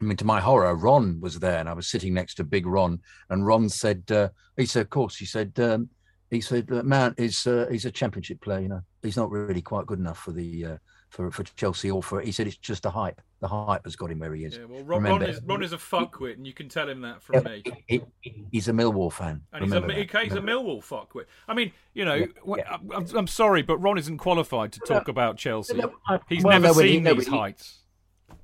I mean, to my horror, Ron was there, and I was sitting next to Big Ron. And Ron said, uh, "He said, of course, he said, um, he said, Mount is uh, he's a Championship player. You know, he's not really quite good enough for the uh, for for Chelsea or for." He said, "It's just the hype. The hype has got him where he is." Yeah, well, Ron, Ron, is, Ron is a fuckwit, and you can tell him that from yeah, me. He, he, he's a Millwall fan, and he's a, he's a Millwall fuckwit. I mean, you know, yeah, yeah. I'm, I'm sorry, but Ron isn't qualified to talk about Chelsea. He's well, never no, seen no, these no, heights.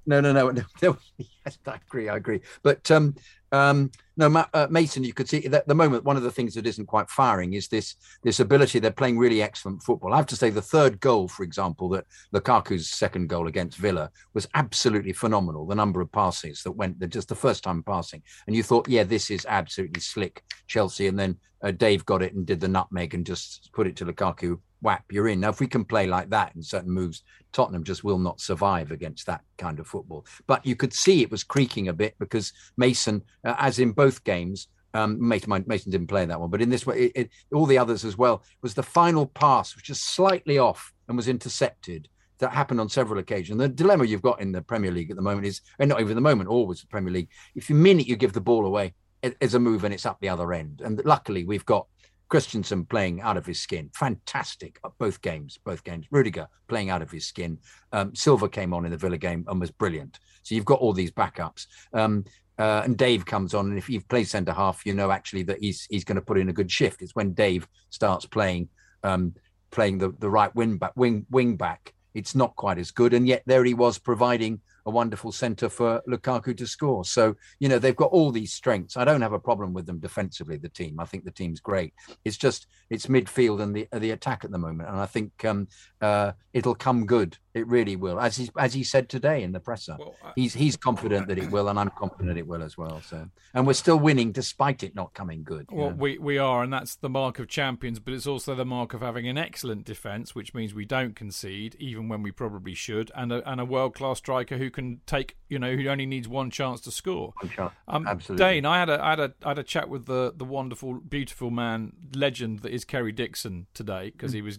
No, no, no, no, no. Yes, I agree. I agree. But um, um, no, Ma- uh, Mason, you could see that at the moment, one of the things that isn't quite firing is this this ability. They're playing really excellent football. I have to say the third goal, for example, that Lukaku's second goal against Villa was absolutely phenomenal. The number of passes that went, they're just the first time passing. And you thought, yeah, this is absolutely slick, Chelsea. And then uh, Dave got it and did the nutmeg and just put it to Lukaku. Whap, you're in. Now, if we can play like that in certain moves, Tottenham just will not survive against that kind of football. But you could see it was creaking a bit because Mason, uh, as in both games, um, Mason, Mason didn't play that one, but in this way, it, it, all the others as well, was the final pass, which is slightly off and was intercepted. That happened on several occasions. The dilemma you've got in the Premier League at the moment is, and not even at the moment, always the Premier League, if you mean it, you give the ball away as a move and it's up the other end. And luckily, we've got Christensen playing out of his skin. Fantastic. Both games, both games. Rüdiger playing out of his skin. Um, Silva came on in the Villa game and was brilliant. So you've got all these backups. Um, uh, and Dave comes on. And if you've played centre-half, you know actually that he's he's going to put in a good shift. It's when Dave starts playing um, playing the, the right wing back, wing, wing back. It's not quite as good. And yet there he was providing a wonderful centre for Lukaku to score. So, you know, they've got all these strengths. I don't have a problem with them defensively, the team. I think the team's great. It's just, it's midfield and the the attack at the moment. And I think um, uh, it'll come good. It really will. As he, as he said today in the presser, well, I, he's he's confident that it will, and I'm confident it will as well. So, and we're still winning despite it not coming good. Well, know? we we are, and that's the mark of champions, but it's also the mark of having an excellent defence, which means we don't concede, even when we probably should, and a, and a world-class striker who can take, you know, who only needs one chance to score. One chance. Um, Absolutely. Dane, I had a I had a I had a chat with the the wonderful, beautiful man, legend that is Kerry Dixon today, because mm. he was.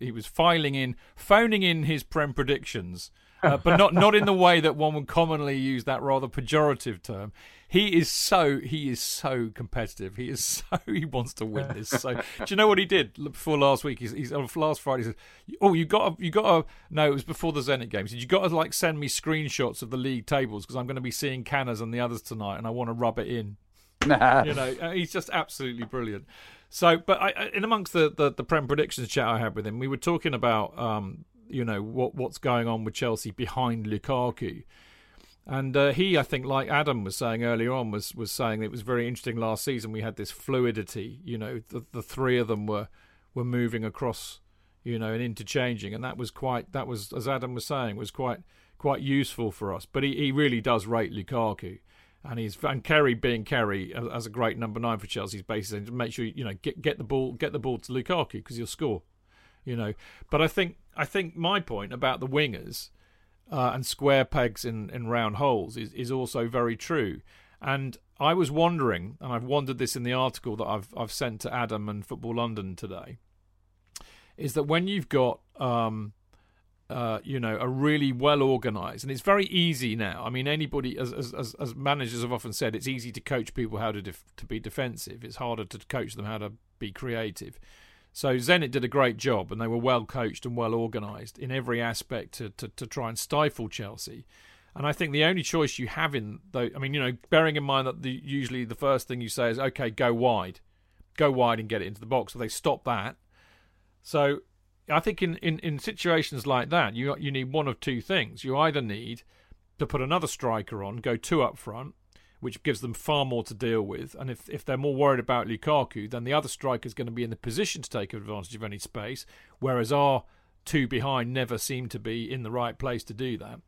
He was filing in, phoning in his Prem predictions, uh, but not, not in the way that one would commonly use that rather pejorative term. He is so he is so competitive. He is so he wants to win this. So do you know what he did before last week? He's, he's on last Friday. He said, "Oh, you got you got to no. It was before the Zenit game. He said, you got to like send me screenshots of the league tables because I'm going to be seeing Canners and the others tonight, and I want to rub it in." Nah. You know, he's just absolutely brilliant. So, but I, in amongst the, the, the Prem predictions chat I had with him, we were talking about, um, you know, what what's going on with Chelsea behind Lukaku. And uh, he, I think, like Adam was saying earlier on, was was saying it was very interesting last season. We had this fluidity, you know, the, the three of them were were moving across, you know, and interchanging. And that was quite, that was, as Adam was saying, was quite quite useful for us. But he, he really does rate Lukaku. And he's and Kerry being Kerry as a great number nine for Chelsea's basis, and make sure you know get get the ball get the ball to Lukaku because he'll score, you know. But I think I think my point about the wingers uh, and square pegs in, in round holes is, is also very true. And I was wondering, and I've wondered this in the article that I've I've sent to Adam and Football London today, is that when you've got um, uh, you know, are really well organised. And it's very easy now. I mean, anybody, as as as managers have often said, it's easy to coach people how to def- to be defensive. It's harder to coach them how to be creative. So Zenit did a great job, and they were well coached and well organised in every aspect to, to, to try and stifle Chelsea. And I think the only choice you have in, though, I mean, you know, bearing in mind that the, usually the first thing you say is, okay, go wide. Go wide and get it into the box. Well, they stopped that. So I think in, in, in situations like that, you you need one of two things. You either need to put another striker on, go two up front, which gives them far more to deal with. And if, if they're more worried about Lukaku, then the other striker is going to be in the position to take advantage of any space, whereas our two behind never seem to be in the right place to do that.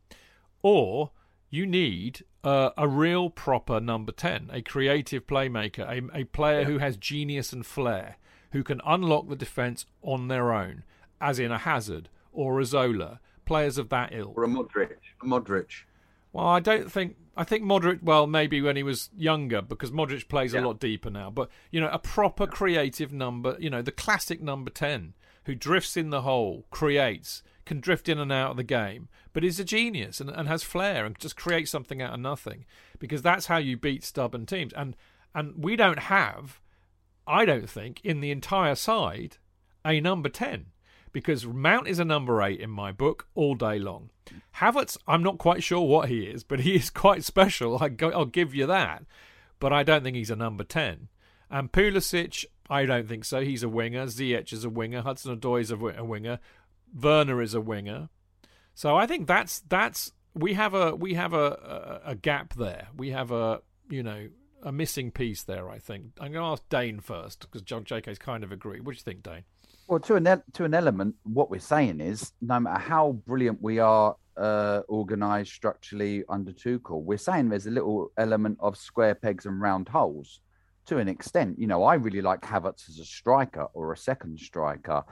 Or you need uh, a real proper number ten, a creative playmaker, a, a player yeah. who has genius and flair, who can unlock the defence on their own, as in a Hazard or a Zola, players of that ilk. Or a Modric. A Modric. Well, I don't think... I think Modric, well, maybe when he was younger, because Modric plays yeah. a lot deeper now. But, you know, a proper creative number, you know, the classic number ten, who drifts in the hole, creates... can drift in and out of the game, but is a genius and, and has flair and just creates something out of nothing, because that's how you beat stubborn teams. And and we don't have, I don't think, in the entire side, a number ten, because Mount is a number eight in my book all day long. Havertz, I'm not quite sure what he is, but he is quite special. I go, I'll give you that. But I don't think he's a number ten. And Pulisic, I don't think so. He's a winger. Ziyech is a winger. Hudson-Odoi is a winger. Werner is a winger, so I think that's that's we have a we have a, a a gap there. We have a you know a missing piece there. I think I'm going to ask Dane first because John J K's kind of agree. What do you think, Dane? Well, to an to an element, what we're saying is no matter how brilliant we are uh, organised structurally under Tuchel, we're saying there's a little element of square pegs and round holes to an extent. You know, I really like Havertz as a striker or a second striker.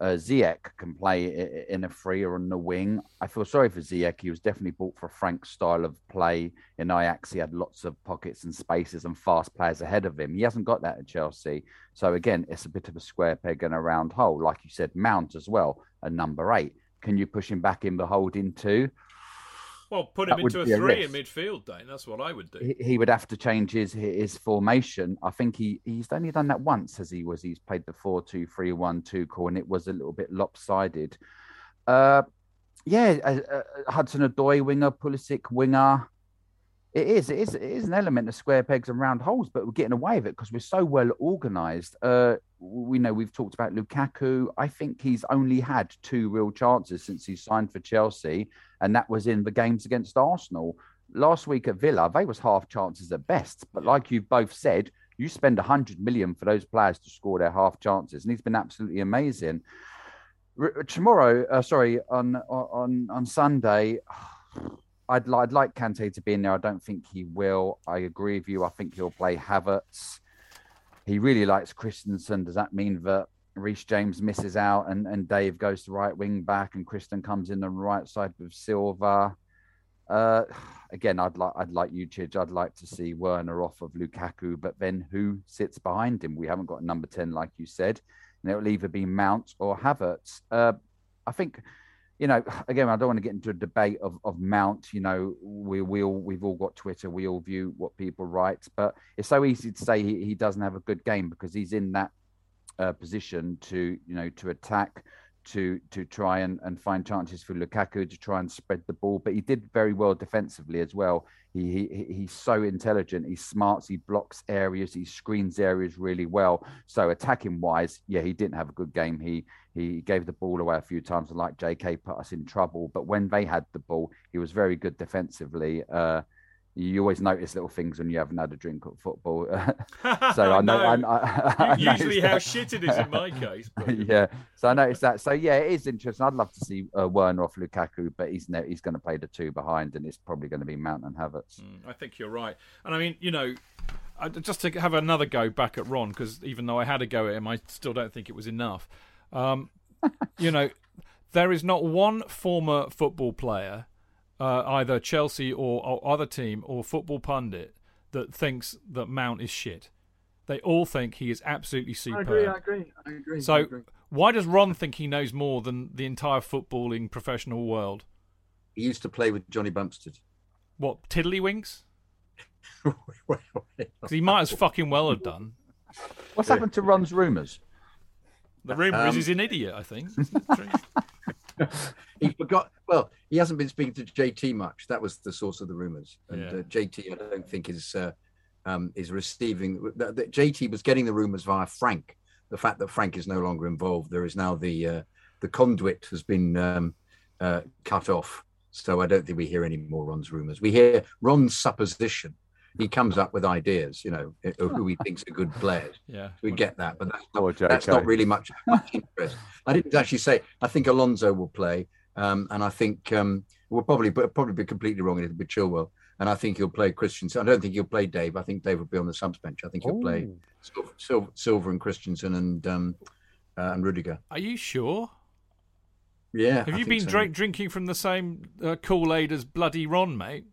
Uh, Ziyech can play in a three or on the wing. I feel sorry for Ziyech. He was definitely bought for Frank's style of play in Ajax. He had lots of pockets and spaces and fast players ahead of him. He hasn't got that at Chelsea. So again, it's a bit of a square peg and a round hole. Like you said, Mount as well, a number eight. Can you push him back in the holding two? Well, put him that into a three a in midfield, Dane. That's what I would do. He, he would have to change his his formation. I think he, he's only done that once, as he was. He's played the four two three one two call, and it was a little bit lopsided. Uh, yeah, uh, uh, Hudson-Odoi winger, Pulisic winger. It is, it is, it is an element of square pegs and round holes, but we're getting away with it because we're so well organised. Uh, we know we've talked about Lukaku. I think he's only had two real chances since he signed for Chelsea, and that was in the games against Arsenal. Last week at Villa, they was half chances at best. But like you both said, you spend one hundred million for those players to score their half chances, and he's been absolutely amazing. R- tomorrow, uh, sorry, on on on Sunday... I'd, I'd like Kante to be in there. I don't think he will. I agree with you. I think he'll play Havertz. He really likes Christensen. Does that mean that Reece James misses out and, and Dave goes to right wing back and Christensen comes in on the right side with Silva? Uh, again, I'd like I'd like Ucic. I'd like to see Werner off of Lukaku, but then who sits behind him? We haven't got a number ten, like you said. And it'll either be Mount or Havertz. Uh, I think... You know, again, I don't want to get into a debate of, of Mount. You know, we we all we've all got Twitter. We all view what people write, but it's so easy to say he, he doesn't have a good game because he's in that uh, position to you know to attack, to to try and, and find chances for Lukaku to try and spread the ball. But he did very well defensively as well. He he he's so intelligent. He's smart. He blocks areas. He screens areas really well. So attacking wise, yeah, he didn't have a good game. He. He gave the ball away a few times and, like J K, put us in trouble. But when they had the ball, he was very good defensively. Uh, you always notice little things when you haven't had a drink at football. So I know. I, I, I Usually how that. shit it is in my case. But... yeah. So I noticed that. So yeah, it is interesting. I'd love to see uh, Werner off Lukaku, but he's no, he's going to play the two behind, and it's probably going to be Mount and Havertz. Mm, I think you're right. And I mean, you know. Just to have another go back at Ron, because even though I had a go at him, I still don't think it was enough. Um, you know, there is not one former football player, uh, either Chelsea or, or other team or football pundit, that thinks that Mount is shit. They all think he is absolutely superb. I agree, I agree, I agree. So I agree. Why does Ron think he knows more than the entire footballing professional world? He used to play with Johnny Bumstead. What, tiddlywinks? Because he might as fucking well have done. What's happened to Ron's rumours? The rumour um, is he's an idiot, I think. He forgot. Well, he hasn't been speaking to J T much. That was the source of the rumours. And yeah. uh, J T, I don't think, is uh, um, is receiving... That, that J T was getting the rumours via Frank. The fact that Frank is no longer involved, there is now the uh, the conduit has been um, uh, cut off. So I don't think we hear any more Ron's rumours. We hear Ron's supposition. He comes up with ideas, you know, of who he thinks are good players. Yeah, we get that, but that's not, oh, that's not really much, much interest. I didn't actually say. I think Alonso will play, um, and I think um, we'll probably probably be completely wrong. It'll be Chilwell, and I think he'll play Christensen. I don't think he'll play Dave. I think Dave will be on the subs bench. I think he'll oh. play Silva, Silva, Silva and Christensen and um, uh, and Rüdiger. Are you sure? Yeah. Have I you been so. drink, drinking from the same uh, Kool-Aid as bloody Ron, mate?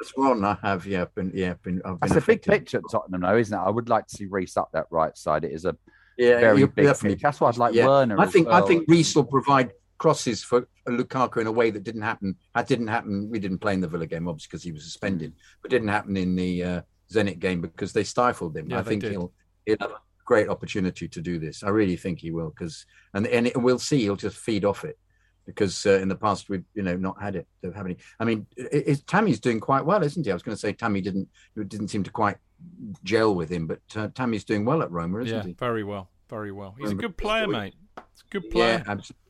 That's one I have, yeah. Been, yeah been, I've been That's affected. A big picture at Tottenham, though, isn't it? I would like to see Reece up that right side. It is a yeah, very big picture. That's why I'd like yeah. Werner I think, as well. I think Reece will provide crosses for Lukaku in a way that didn't happen. That didn't happen. We didn't play in the Villa game, obviously, because he was suspended. But didn't happen in the uh, Zenit game because they stifled him. Yeah, I think did. he'll he'll have a great opportunity to do this. I really think he will. Cause, and and it, we'll see. He'll just feed off it. Because uh, in the past we've you know not had it. Don't have any. I mean, it, it, Tammy's doing quite well, isn't he? I was going to say Tammy didn't didn't seem to quite gel with him, but uh, Tammy's doing well at Roma, isn't yeah, he? Yeah, very well, very well. He's Roma. a good player, mate. He's a good player. Yeah, absolutely.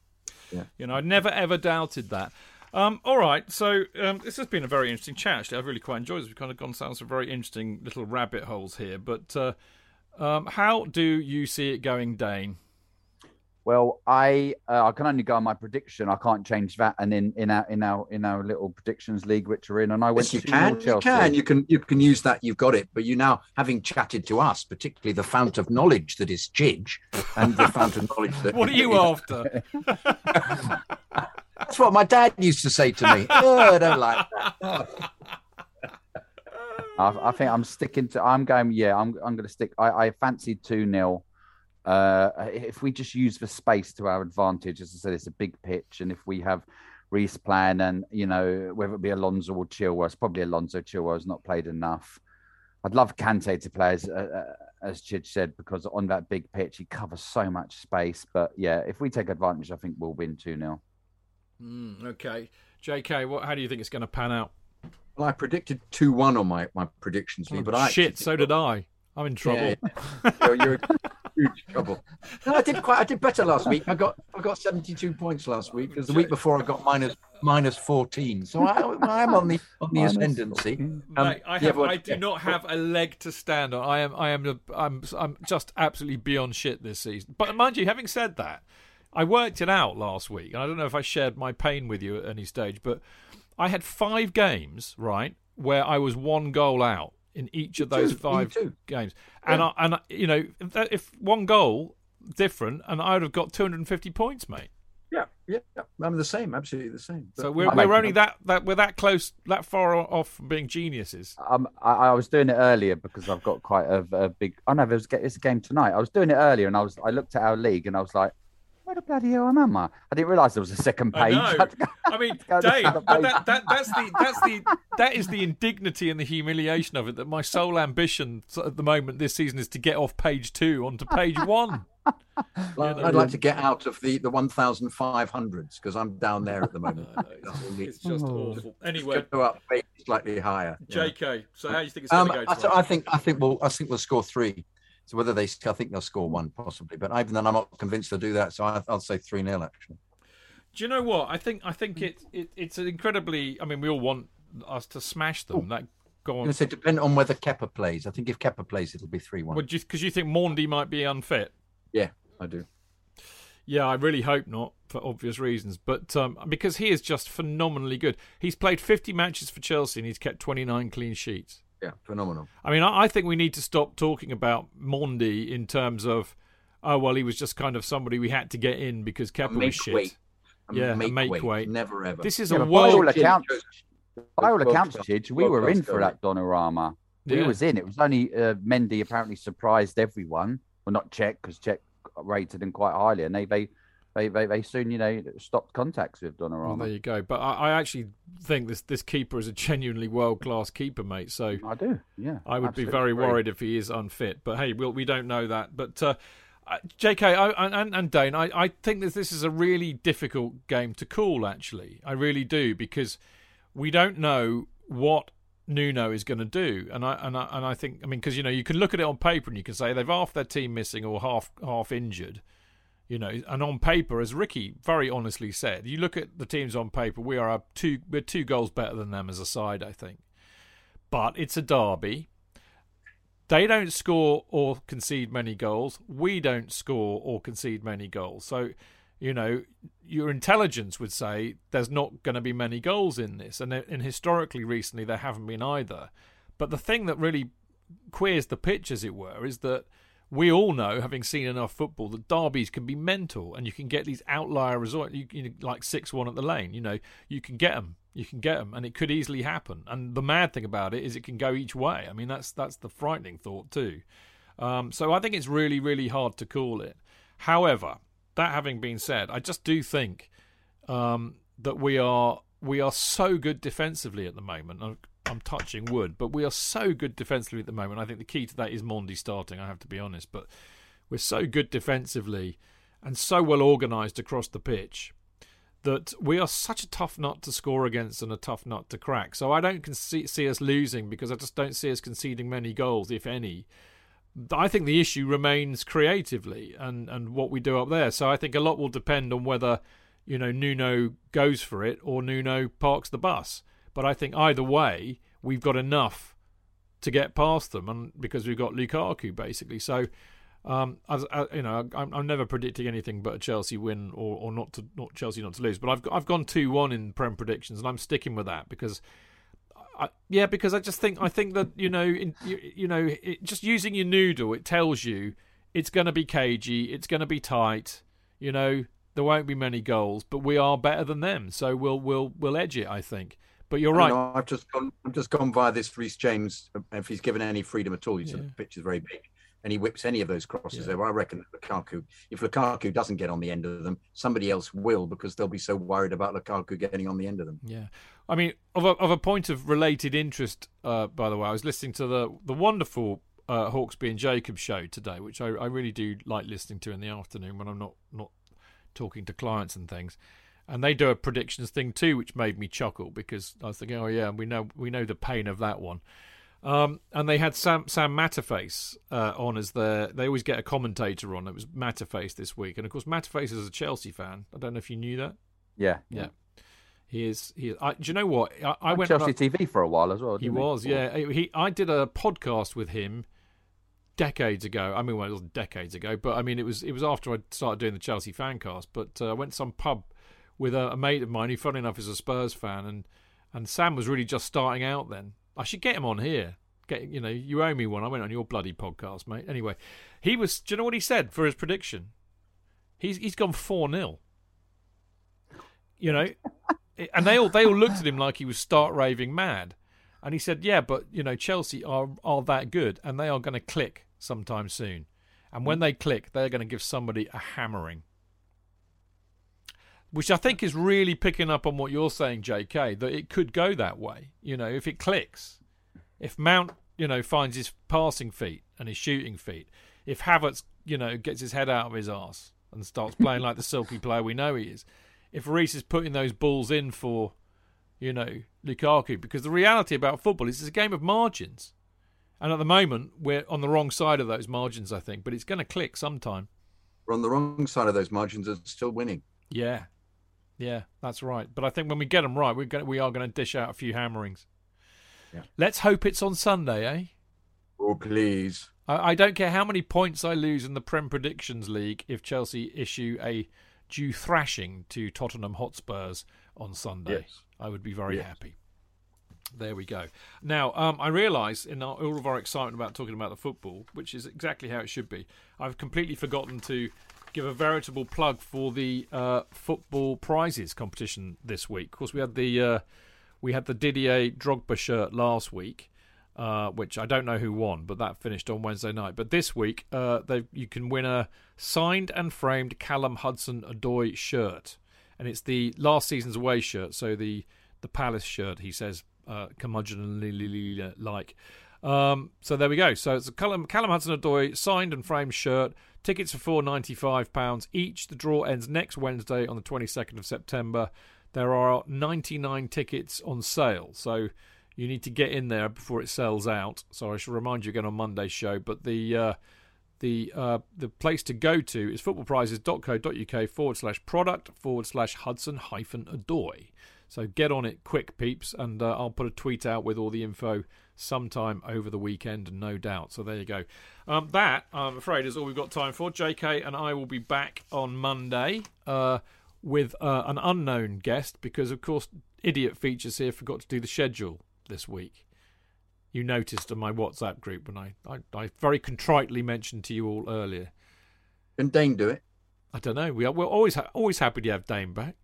Yeah. You know, I never ever doubted that. Um, all right, so um, this has been a very interesting chat. Actually, I've really quite enjoyed this. We've kind of gone down some very interesting little rabbit holes here. But uh, um, how do you see it going, Dane? Well, I uh, I can only go on my prediction. I can't change that. And in, in our in our in our little predictions league, which are in, and I went yes, you to can, Chelsea. You can, you can, you can use that. You've got it. But you now, having chatted to us, particularly the fount of knowledge that is Jidge, and the fount of knowledge that what are you after? That's what my dad used to say to me. Oh, I don't like that. I, I think I'm sticking to. I'm going. Yeah, I'm. I'm going to stick. I, I fancied two nil. Uh, if we just use the space to our advantage, as I said, it's a big pitch. And if we have Reece plan and, you know, whether it be Alonso or Chilwell, it's probably Alonso. Chilwell has not played enough. I'd love Kante to play, as, uh, as Chidge said, because on that big pitch, he covers so much space. But yeah, if we take advantage, I think we'll win two nil. Mm, okay. J K, what, how do you think it's going to pan out? Well, I predicted two one on my, my predictions. Oh, but I shit, so did I. I'm in trouble. Yeah, yeah. You're, you're huge trouble. No, I did quite. I did better last week. I got I got seventy-two points last week. Because the week before I got minus minus fourteen. So I, I am on the on the ascendancy. Um, Mate, I, have, I do not have a leg to stand on. I am I am a, I'm I'm just absolutely beyond shit this season. But mind you, having said that, I worked it out last week, and I don't know if I shared my pain with you at any stage, but I had five games right where I was one goal out. In each of those five games, and yeah. I, and I, you know, if, that, if one goal different, and I would have got two hundred and fifty points, mate. Yeah, yeah, yeah, I'm the same, absolutely the same. But so we're I'm we're only that, that we're that close, that far off from being geniuses. Um, I, I was doing it earlier because I've got quite a, a big. I oh, know there's it's a game tonight. I was doing it earlier, and I was I looked at our league, and I was like, where the bloody hell am I? I didn't realise there was a second page. I, know. I mean, Dave, that, that, that's the that's the that is the indignity and the humiliation of it. That my sole ambition at the moment this season is to get off page two onto page one. Well, I'd like to get out of the, the fifteen hundreds because I'm down there at the moment. It's just awful. Anyway, go up slightly higher. J K, so how do you think it's going um, to go? So I think I think we'll I think we'll score three. So whether they, I think they'll score one possibly, but even then I'm not convinced they'll do that. So I, I'll say three nil actually. Do you know what? I think I think it, it it's an incredibly. I mean, we all want us to smash them. Ooh. That go on. Say depend on whether Kepa plays. I think if Kepa plays, it'll be three one. Well, because you, you think Mendy might be unfit. Yeah, I do. Yeah, I really hope not for obvious reasons, but um, because he is just phenomenally good. He's played fifty matches for Chelsea and he's kept twenty-nine clean sheets. Yeah, phenomenal. I mean, I think we need to stop talking about Mendy in terms of, oh, well, he was just kind of somebody we had to get in because Kepa was shit. Weight. Yeah, make, make weight. weight. Never, ever. This is yeah, a world... By all accounts, by all accounts Chidge, we were in for that Donnarumma. We yeah. was in. It was only uh, Mendy apparently surprised everyone. Well, not Czech, because Czech rated him quite highly, and they they they they, they soon, you know, stopped contacts with Donnarumma. Well, there you go. But I, I actually think this this keeper is a genuinely world class keeper, mate. So I do, yeah. I would be very agree. worried if he is unfit. But hey, we'll, we don't know that. But uh, J K I, and and Dane, I I think that this is a really difficult game to call. Actually, I really do, because we don't know what Nuno is going to do, and I and I and I think, I mean, because you know, you can look at it on paper and you can say they've half their team missing or half half injured, you know, and on paper, as Ricky very honestly said, you look at the teams on paper, we are up two we're two goals better than them as a side, I think, but it's a derby. They don't score or concede many goals. We don't score or concede many goals. So, you know, your intelligence would say there's not going to be many goals in this. And, and historically, recently, there haven't been either. But the thing that really queers the pitch, as it were, is that we all know, having seen enough football, that derbies can be mental, and you can get these outlier results, you, you know, like six one at the Lane. You know, you can get them. You can get them, and it could easily happen. And the mad thing about it is it can go each way. I mean, that's that's the frightening thought too. Um, so I think it's really, really hard to call it. However, that having been said, I just do think um, that we are we are so good defensively at the moment. I'm, I'm touching wood, but we are so good defensively at the moment. I think the key to that is Mendy starting, I have to be honest. But we're so good defensively and so well organised across the pitch that we are such a tough nut to score against and a tough nut to crack. So I don't conce- see us losing, because I just don't see us conceding many goals, if any. I think the issue remains creatively and, and what we do up there. So I think a lot will depend on whether, you know, Nuno goes for it or Nuno parks the bus. But I think either way, we've got enough to get past them, and because we've got Lukaku, basically. So, um, as, as, you know, I'm, I'm never predicting anything but a Chelsea win or, or not to not Chelsea not to lose. But I've I've gone two one in Prem predictions, and I'm sticking with that because. I, yeah, because I just think I think that you know, in, you, you know, it, just using your noodle, it tells you it's going to be cagey, it's going to be tight. You know, there won't be many goals, but we are better than them, so we'll we'll we'll edge it, I think. But you're right. No, I've just gone. I've just gone via this Reece James. If he's given any freedom at all, he's yeah. the pitch is very big, and he whips any of those crosses yeah. over. I reckon that Lukaku, if Lukaku doesn't get on the end of them, somebody else will, because they'll be so worried about Lukaku getting on the end of them. Yeah. I mean, of a, of a point of related interest, uh, by the way, I was listening to the, the wonderful uh, Hawksby and Jacobs show today, which I, I really do like listening to in the afternoon when I'm not, not talking to clients and things. And they do a predictions thing too, which made me chuckle, because I was thinking, oh yeah, we know we know the pain of that one. Um, and they had Sam Sam Matterface uh, on as their... They always get a commentator on. It was Matterface this week. And, of course, Matterface is a Chelsea fan. I don't know if you knew that. Yeah. Yeah. He is... He is I, do you know what? I, I went Chelsea up, T V for a while as well. He was, he? yeah. He, I did a podcast with him decades ago. I mean, well, it wasn't decades ago. But, I mean, it was it was after I started doing the Chelsea Fancast. But uh, I went to some pub with a, a mate of mine who, funnily enough, is a Spurs fan. And, and Sam was really just starting out then. I should get him on here. Get you know, you owe me one. I went on your bloody podcast, mate. Anyway, he was. Do you know what he said for his prediction? He's he's gone four nil. You know, and they all they all looked at him like he was stark raving mad, and he said, "Yeah, but you know, Chelsea are are that good, and they are going to click sometime soon, and when they click, they're going to give somebody a hammering." Which I think is really picking up on what you're saying, J K, that it could go that way. You know, if it clicks, if Mount, you know, finds his passing feet and his shooting feet, if Havertz, you know, gets his head out of his arse and starts playing like the silky player we know he is, if Reece is putting those balls in for, you know, Lukaku, because the reality about football is it's a game of margins. And at the moment, we're on the wrong side of those margins, I think, but it's going to click sometime. We're on the wrong side of those margins and still winning. Yeah. Yeah, that's right. But I think when we get them right, we're going to, we are going to dish out a few hammerings. Yeah. Let's hope it's on Sunday, eh? Oh, please. I, I don't care how many points I lose in the Prem Predictions League if Chelsea issue a due thrashing to Tottenham Hotspurs on Sunday. Yes. I would be very yes. happy. There we go. Now, um, I realise in our, all of our excitement about talking about the football, which is exactly how it should be, I've completely forgotten to give a veritable plug for the uh, football prizes competition this week. Of course, we had the uh, we had the Didier Drogba shirt last week, uh, which I don't know who won, but that finished on Wednesday night. But this week, uh, you can win a signed and framed Callum Hudson-Odoi shirt. And it's the last season's away shirt, so the, the Palace shirt, he says, uh, curmudgeonly like. Um, so there we go. So it's a Callum, Callum Hudson-Odoi signed and framed shirt. Tickets for four pounds ninety-five each. The draw ends next Wednesday on the twenty-second of September. There are ninety-nine tickets on sale, so you need to get in there before it sells out. So I shall remind you again on Monday's show. But the uh, the uh, the place to go to is footballprizes.co.uk forward slash product forward slash Hudson hyphen Odoi. So get on it quick, peeps, and uh, I'll put a tweet out with all the info sometime over the weekend, no doubt. So there you go. Um, that, I'm afraid, is all we've got time for. J K and I will be back on Monday uh, with uh, an unknown guest because, of course, Idiot Features here forgot to do the schedule this week. You noticed on my WhatsApp group when I, I, I very contritely mentioned to you all earlier. Can Dane do it? I don't know. We are, we're always ha- always happy to have Dane back.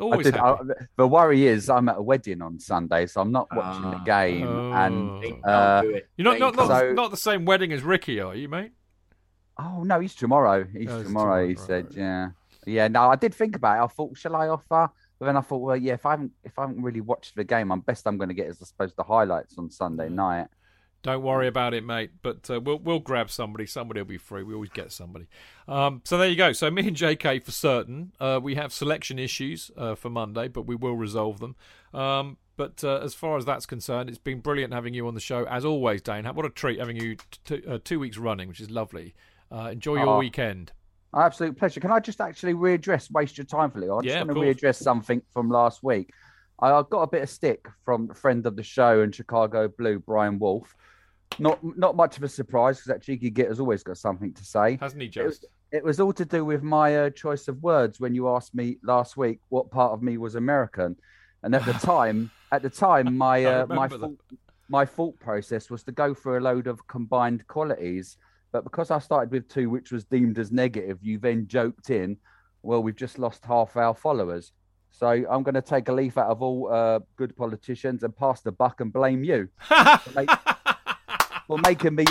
Always I did, I, the worry is I'm at a wedding on Sunday, so I'm not watching ah, the game. Oh. And uh, you're not not, not, so, not the same wedding as Ricky, are you, mate? Oh no, he's tomorrow. He's oh, tomorrow. tomorrow. He said, right. yeah, yeah. No, I did think about it. I thought, shall I offer? But then I thought, well, yeah. If I haven't, if I haven't really watched the game, I'm best. I'm going to get is I suppose the highlights on Sunday mm. night. Don't worry about it, mate. But uh, we'll we'll grab somebody. Somebody will be free. We always get somebody. Um, so there you go. So me and J K for certain. Uh, we have selection issues uh, for Monday, but we will resolve them. Um, but uh, as far as that's concerned, it's been brilliant having you on the show as always, Dane. What a treat having you t- t- uh, two weeks running, which is lovely. Uh, enjoy your oh, weekend. Absolute pleasure. Can I just actually readdress? Waste your time for a little. I'm yeah, just going to readdress something from last week. I got a bit of stick from a friend of the show in Chicago Blue, Brian Wolfe. Not not much of a surprise because that cheeky git has always got something to say. Hasn't he just? It, it was all to do with my uh, choice of words when you asked me last week what part of me was American, and at the time, at the time, my uh, my thought, my thought process was to go for a load of combined qualities, but because I started with two, which was deemed as negative, you then joked in, well, we've just lost half our followers. So I'm going to take a leaf out of all uh, good politicians and pass the buck and blame you. Well, making me,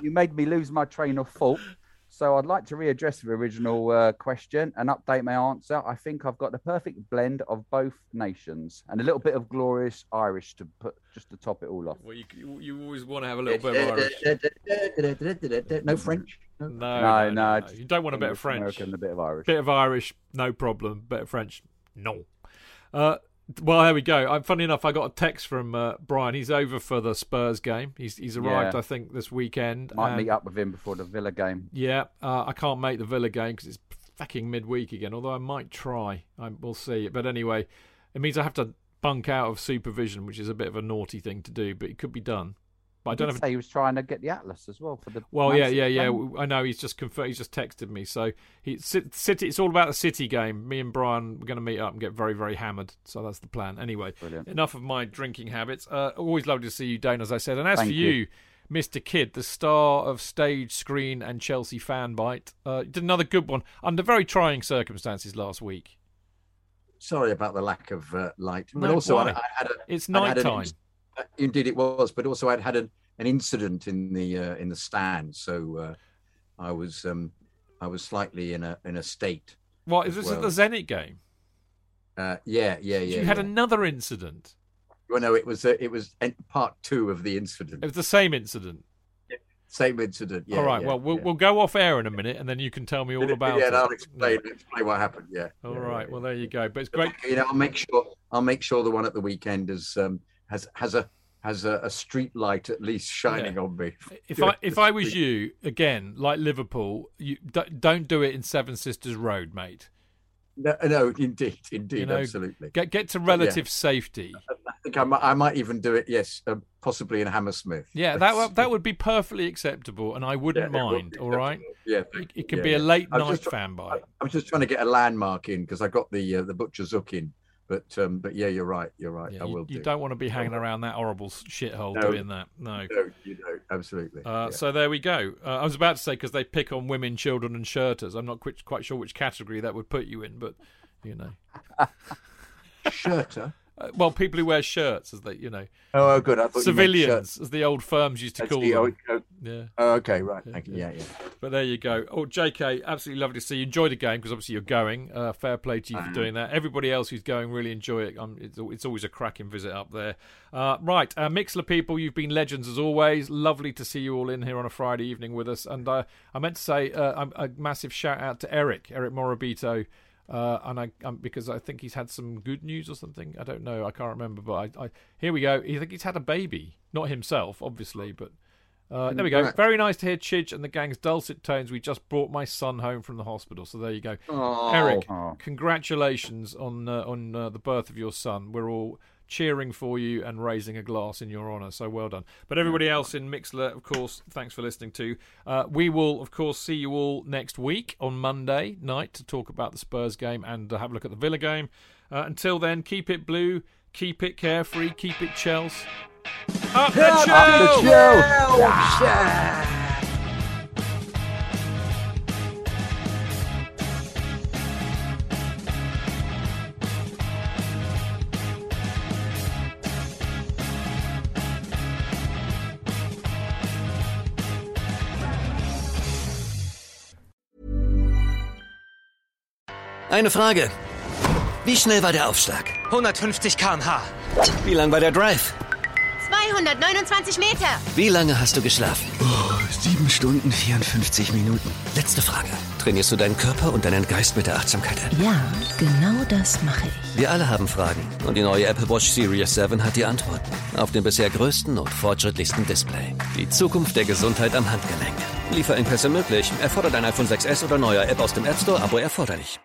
you made me lose my train of thought. So I'd like to readdress the original uh, question and update my answer. I think I've got the perfect blend of both nations and a little bit of glorious Irish to put just to top it all off. Well, you, you always want to have a little bit of Irish. No French. No, no, no. no, no. You don't want a bit of French. American, a bit of Irish. Bit of Irish, no problem. Bit of French, no. Uh, Well, there we go. I'm, funny enough, I got a text from uh, Brian. He's over for the Spurs game. He's he's arrived, yeah. I think, this weekend. Might and, meet up with him before the Villa game. Yeah, uh, I can't make the Villa game because it's fucking midweek again, although I might try. I, we'll see. But anyway, it means I have to bunk out of supervision, which is a bit of a naughty thing to do, but it could be done. But I don't know if... He was trying to get the Atlas as well for the. Well, yeah, yeah, yeah. Game. I know he's just confer- he's just texted me. So he city. It's all about the City game. Me and Brian, we're going to meet up and get very, very hammered. So that's the plan. Anyway, brilliant. Enough of my drinking habits. Uh, always lovely to see you, Dane, as I said. And as Thank for you, you, Mister Kidd, the star of Stage, Screen, and Chelsea Fanbite, uh, did another good one under very trying circumstances last week. Sorry about the lack of uh, light. No, but also, I, I had a, it's night time. Indeed, it was, but also I'd had an, an incident in the uh, in the stand, so uh, I was um, I was slightly in a in a state. What is this well. At the Zenit game? Uh, yeah, yeah, yeah. So you yeah. had another incident. Well, no, it was uh, it was part two of the incident. It was the same incident. Yeah, same incident. Yeah. All right. Yeah, well, we'll yeah. we'll go off air in a minute, and then you can tell me all about it. Yeah, and I'll explain yeah. explain what happened. Yeah. All yeah, right. Yeah. Well, there you go. But it's but, great. You know, I'll make sure I'll make sure the one at the weekend is. Um, Has has a has a, a street light at least shining yeah. on me. If I if I was you again, like Liverpool, you d- don't do it in Seven Sisters Road, mate. No, no, indeed, indeed, you know, absolutely. Get get to relative yeah. safety. I think I might, I might even do it. Yes, um, possibly in Hammersmith. Yeah, that that would be perfectly acceptable, and I wouldn't yeah, mind. All right. Yeah, it, it can yeah, be a late yeah. night fanbite. I was just trying to get a landmark in because I got the uh, the butcher's hook in. But um, but yeah, you're right. You're right. Yeah, I will. You, do. you don't want to be hanging around that horrible shithole no, doing that. No, you don't. You don't. Absolutely. Uh, yeah. So there we go. Uh, I was about to say because they pick on women, children, and shirters. I'm not quite, quite sure which category that would put you in, but you know, shirter. Uh, well, people who wear shirts, as they, you know. Oh, oh good. I thought civilians, you as the old firms used to That's call the, them. Oh, yeah. Oh, okay, right. Yeah, thank you. Yeah, yeah. But there you go. Oh, J K, absolutely lovely to see you. Enjoy the game because obviously you're going. Uh, fair play to you for doing that. Everybody else who's going, really enjoy it. Um, it's, it's always a cracking visit up there. Uh, right, uh, Mixler people, you've been legends as always. Lovely to see you all in here on a Friday evening with us. And uh, I meant to say uh, a massive shout out to Eric, Eric Morabito. Uh, and I um, because I think he's had some good news or something. I don't know. I can't remember. But I, I here we go. I think he's had a baby, not himself, obviously. But uh, there we go. Very nice to hear Chidge and the gang's dulcet tones. We just brought my son home from the hospital. So there you go, oh. Eric. Congratulations on uh, on uh, the birth of your son. We're all cheering for you and raising a glass in your honour. So well done. But everybody else in Mixler, of course, thanks for listening to. Uh, we will, of course, see you all next week on Monday night to talk about the Spurs game and uh, have a look at the Villa game. Uh, until then, keep it blue, keep it carefree, keep it Chelsea. Up the Chelsea! Up the Chelsea! Eine Frage. Wie schnell war der Aufschlag? hundertfünfzig Kilometer pro Stunde. Wie lang war der Drive? zweihundertneunundzwanzig Meter. Wie lange hast du geschlafen? Oh, sieben Stunden, vierundfünfzig Minuten. Letzte Frage. Trainierst du deinen Körper und deinen Geist mit der Achtsamkeit? Ja, genau das mache ich. Wir alle haben Fragen. Und die neue Apple Watch Series sieben hat die Antworten. Auf dem bisher größten und fortschrittlichsten Display. Die Zukunft der Gesundheit am Handgelenk. Lieferengpässe möglich. Erfordert ein iPhone sechs S oder neuer App aus dem App Store. Abo erforderlich.